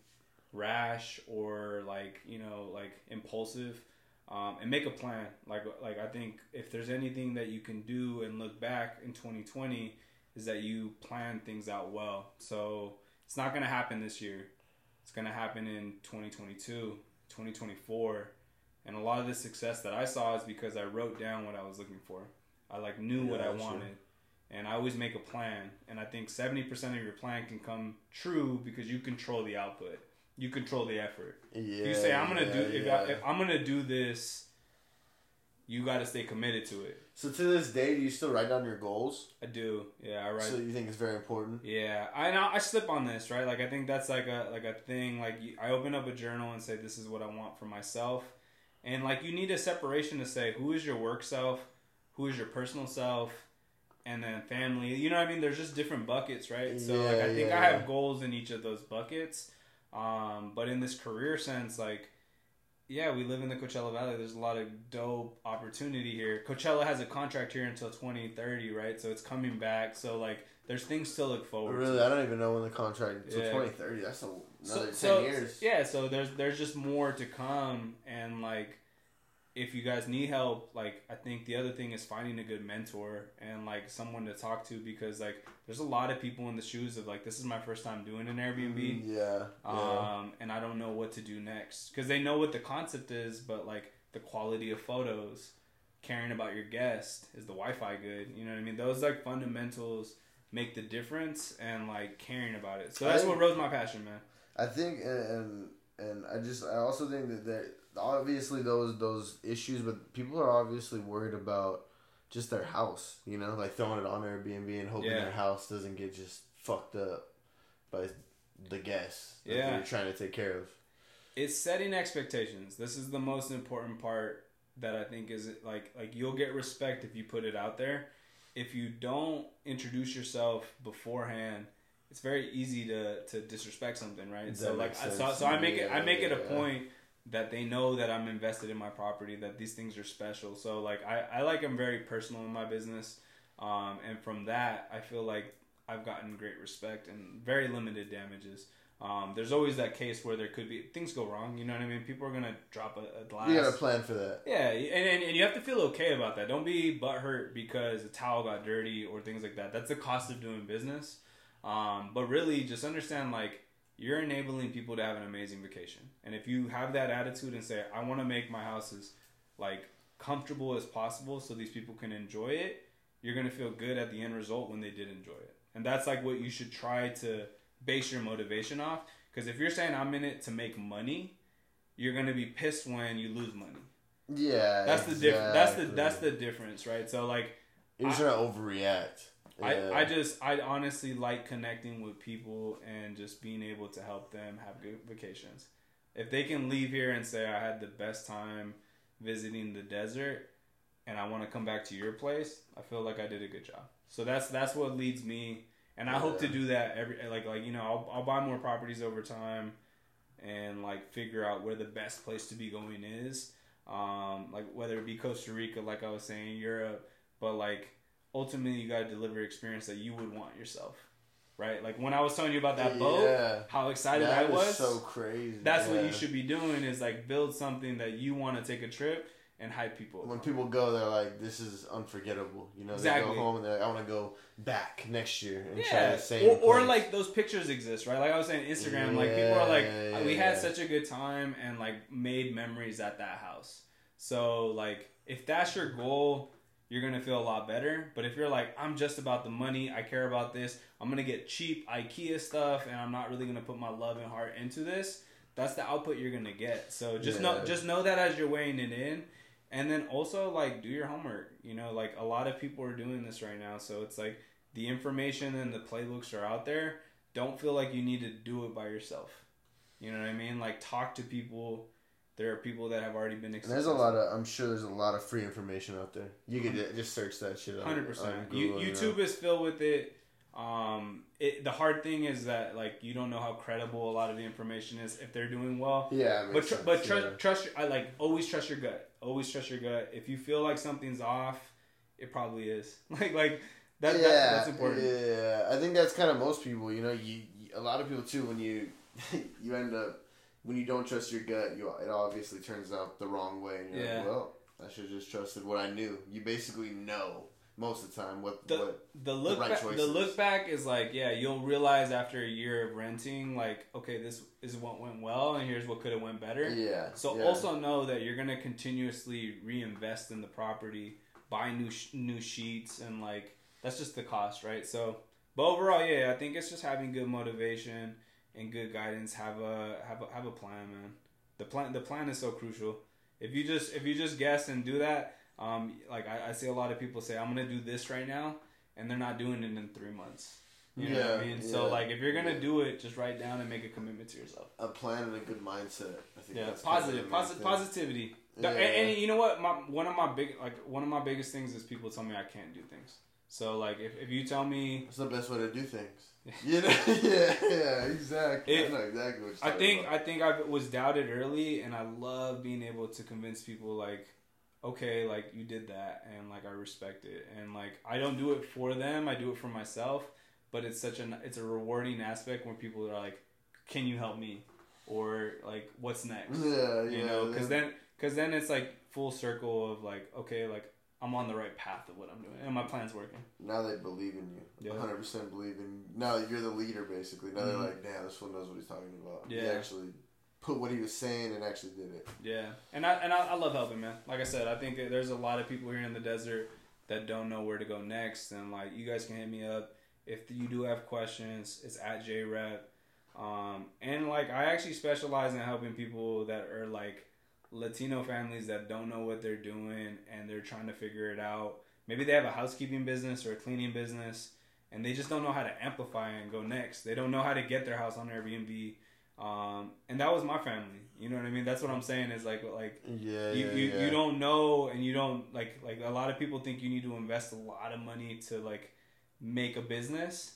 rash or like, you know, like impulsive. Um, and make a plan. Like Like I think if there's anything that you can do and look back in twenty twenty... is that you plan things out well. So it's not going to happen this year. It's going to happen in twenty twenty-two, twenty twenty-four. And a lot of the success that I saw is because I wrote down what I was looking for. I like knew yeah, what I wanted. True. And I always make a plan. And I think seventy percent of your plan can come true because you control the output. You control the effort. Yeah, if you say, I'm going to yeah, do if yeah. I, if I'm going to do this, you got to stay committed to it. So to this day, do you still write down your goals? I do. Yeah, I write. So you think it's very important? Yeah, I know. I slip on this, right? Like I think that's like a like a thing. Like I open up a journal and say, "This is what I want for myself," and like you need a separation to say, "Who is your work self? Who is your personal self?" And then family. You know what I mean? There's just different buckets, right? So yeah, like I think yeah, I have yeah. goals in each of those buckets, um, but in this career sense, like. Yeah, we live in the Coachella Valley. There's a lot of dope opportunity here. Coachella has a contract here until twenty thirty, right? So it's coming back. So, like, there's things to look forward really, to. Really, I don't even know when the contract until yeah. twenty thirty. That's a, another so, ten so, years. Yeah, so there's there's just more to come. And, like, if you guys need help, like, I think the other thing is finding a good mentor and, like, someone to talk to. Because, like, there's a lot of people in the shoes of, like, this is my first time doing an Airbnb. Yeah. Um, yeah. And I don't know what to do next. Because they know what the concept is, but, like, the quality of photos, caring about your guest, is the Wi-Fi good? You know what I mean? Those, like, fundamentals make the difference and, like, caring about it. So that's think, what rose my passion, man. I think, and and I just, I also think that, that obviously those those issues, but people are obviously worried about just their house, you know, like throwing it on Airbnb and hoping yeah. their house doesn't get just fucked up by the guests that yeah. you're trying to take care of. It's setting expectations. This is the most important part that I think is like like you'll get respect if you put it out there. If you don't introduce yourself beforehand, it's very easy to, to disrespect something, right? That so like I, so, so I make it I make it a point that they know that I'm invested in my property, that these things are special. So like I, I like I'm very personal in my business, um, and from that I feel like I've gotten great respect and very limited damages. Um, there's always that case where there could be things go wrong. You know what I mean? People are gonna drop a, a glass. You gotta plan for that. Yeah, and, and and you have to feel okay about that. Don't be butthurt because a towel got dirty or things like that. That's the cost of doing business. Um, but really, just understand like you're enabling people to have an amazing vacation. And if you have that attitude and say, "I want to make my house as like comfortable as possible, so these people can enjoy it," you're gonna feel good at the end result when they did enjoy it. And that's like what you should try to base your motivation off, because if you're saying I'm in it to make money, you're gonna be pissed when you lose money. Yeah, that's exactly. the difference. That's the that's the difference, right? So like, you're I, trying to overreact. Yeah. I I just I honestly like connecting with people and just being able to help them have good vacations. If they can leave here and say I had the best time visiting the desert, and I want to come back to your place, I feel like I did a good job. So that's that's what leads me. And I yeah. hope to do that every like like you know I'll I'll buy more properties over time, and like figure out where the best place to be going is, um like whether it be Costa Rica, like I was saying, Europe, but like ultimately you gotta deliver experience that you would want yourself, right? Like when I was telling you about that boat, yeah. how excited that I was. Is so crazy. That's yeah. what you should be doing is like build something that you want to take a trip and hype people. When people go, they're like, this is unforgettable. You know, exactly. They go home and they're like, I want to go back next year and yeah. try the same or, or like those pictures exist, right? Like I was saying, Instagram, yeah, like people are like, yeah, we had yeah. such a good time and like made memories at that house. So like, if that's your goal, you're going to feel a lot better. But if you're like, I'm just about the money, I care about this, I'm going to get cheap IKEA stuff and I'm not really going to put my love and heart into this, that's the output you're going to get. So just yeah. know, just know that as you're weighing it in. And then also, like, do your homework. You know, like, a lot of people are doing this right now. So it's like the information and the playbooks are out there. Don't feel like you need to do it by yourself. You know what I mean? Like, talk to people. There are people that have already been experienced. There's a lot of, I'm sure there's a lot of free information out there. You can just search that shit out. one hundred percent. You, YouTube is filled with it. Um, it, the hard thing is that like you don't know how credible a lot of the information is if they're doing well. Yeah, but tr- but tr- yeah. trust. I like always trust your gut. Always trust your gut. If you feel like something's off, it probably is. Like like that. Yeah, that, that's important. Yeah, I think that's kind of most people. You know, you, you a lot of people too. When you you end up when you don't trust your gut, you it obviously turns out the wrong way. And you're yeah. like, well, I should have just trusted what I knew. You basically know. Most of the time, what the, what the look the, right back, the look back is like, yeah, you'll realize after a year of renting, like, okay, this is what went well, and here's what could have went better. Yeah. So yeah. also know that you're gonna continuously reinvest in the property, buy new sh- new sheets, and like that's just the cost, right? So, but overall, yeah, I think it's just having good motivation and good guidance. Have a have a, have a plan, man. The plan the plan is so crucial. If you just if you just guess and do that. Um, like I, I see a lot of people say, I'm gonna do this right now, and they're not doing it in three months. You know yeah, what I mean? Yeah, so like, if you're gonna yeah. do it, just write down and make a commitment to yourself. A plan and a good mindset. I think yeah, that's positive, posi- positivity. Yeah. And, and you know what? My one of my big like one of my biggest things is people tell me I can't do things. So like, if if you tell me, it's the best way to do things. You know? yeah, yeah, exactly. It, I know exactly what you're I think about. I think I was doubted early, and I love being able to convince people like. Okay, like you did that and like I respect it and like I don't do it for them, I do it for myself, but it's such an it's a rewarding aspect when people are like, can you help me? Or like what's next? Yeah, you yeah, know, cuz then cuz then it's like full circle of like okay, like I'm on the right path of what I'm doing and my plan's working. Now they believe in you. Yeah. one hundred percent believe in you. Now you're the leader basically. Now mm-hmm. they're like, damn, this one knows what he's talking about. Yeah. He actually put what he was saying and actually did it. Yeah, and I and I, I love helping, man. Like I said, I think that there's a lot of people here in the desert that don't know where to go next, and like you guys can hit me up if you do have questions. It's at J R E P, um, and like I actually specialize in helping people that are like Latino families that don't know what they're doing and they're trying to figure it out, maybe they have a housekeeping business or a cleaning business, and they just don't know how to amplify and go next. They don't know how to get their house on Airbnb. Um, and that was my family. You know what I mean? That's what I'm saying is like, like yeah, you, yeah, you, yeah. you don't know, and you don't like, like a lot of people think you need to invest a lot of money to like make a business.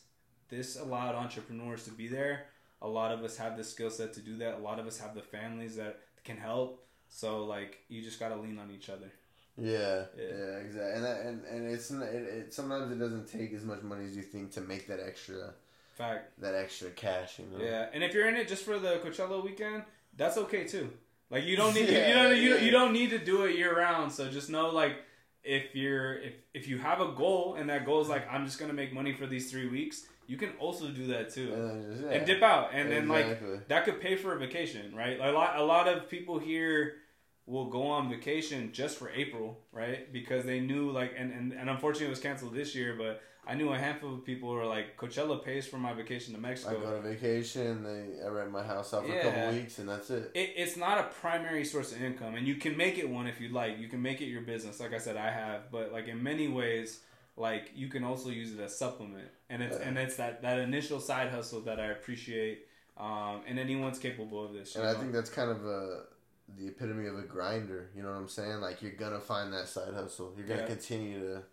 This allowed entrepreneurs to be there. A lot of us have the skill set to do that. A lot of us have the families that can help. So like, you just got to lean on each other. Yeah, yeah, yeah, exactly. And that, and, and it's it, it, sometimes it doesn't take as much money as you think to make that extra fact, that extra cash, you know. Yeah, and if you're in it just for the Coachella weekend, that's okay too. Like you don't need yeah, you don't you, yeah. you don't need to do it year round. So just know like if you're if if you have a goal and that goal is like I'm just gonna make money for these three weeks, you can also do that too uh, yeah. and dip out, and then exactly. like that could pay for a vacation, right? Like, a lot a lot of people here will go on vacation just for April, right? Because they knew like, and, and, and unfortunately it was canceled this year, but I knew a handful of people who were like, Coachella pays for my vacation to Mexico. I go to vacation, they, I rent my house out for yeah. a couple weeks, and that's it. it. It's not a primary source of income, and you can make it one if you like. You can make it your business. Like I said, I have, but like in many ways, like you can also use it as supplement. And it's, yeah. and it's that, that initial side hustle that I appreciate. Um, and anyone's capable of this. And know? I think that's kind of a... the epitome of a grinder, you know what I'm saying? Like, you're gonna find that side hustle. You're gonna yeah. continue to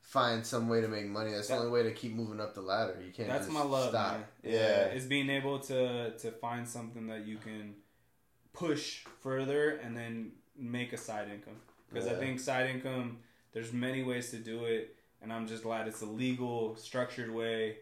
find some way to make money. That's that, the only way to keep moving up the ladder. You can't that's just my love, stop. Man. Yeah. yeah. It's being able to, to find something that you can push further and then make a side income. Because yeah. I think side income, there's many ways to do it, and I'm just glad it's a legal, structured way,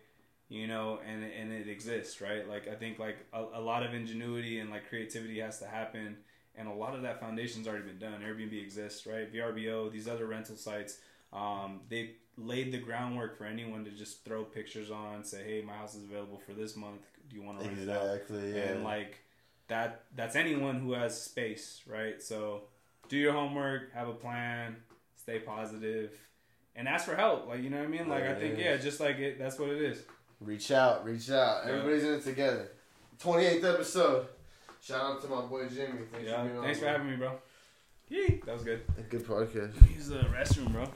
you know, and, and it exists, right? Like, I think, like, a, a lot of ingenuity and, like, creativity has to happen. And a lot of that foundation's already been done. Airbnb exists, right? V R B O, these other rental sites, um, they laid the groundwork for anyone to just throw pictures on, say, hey, my house is available for this month. Do you want to rent it out? Exactly, yeah. And, like, that that's anyone who has space, right? So do your homework, have a plan, stay positive, and ask for help. Like, you know what I mean? Like, I think, yeah, just like it, that's what it is. Reach out, reach out. Everybody's in it together. twenty-eighth episode. Shout out to my boy Jimmy. Thanks, yeah, for, thanks for having me, bro. Yee. That was good. A good podcast. Use the restroom, bro.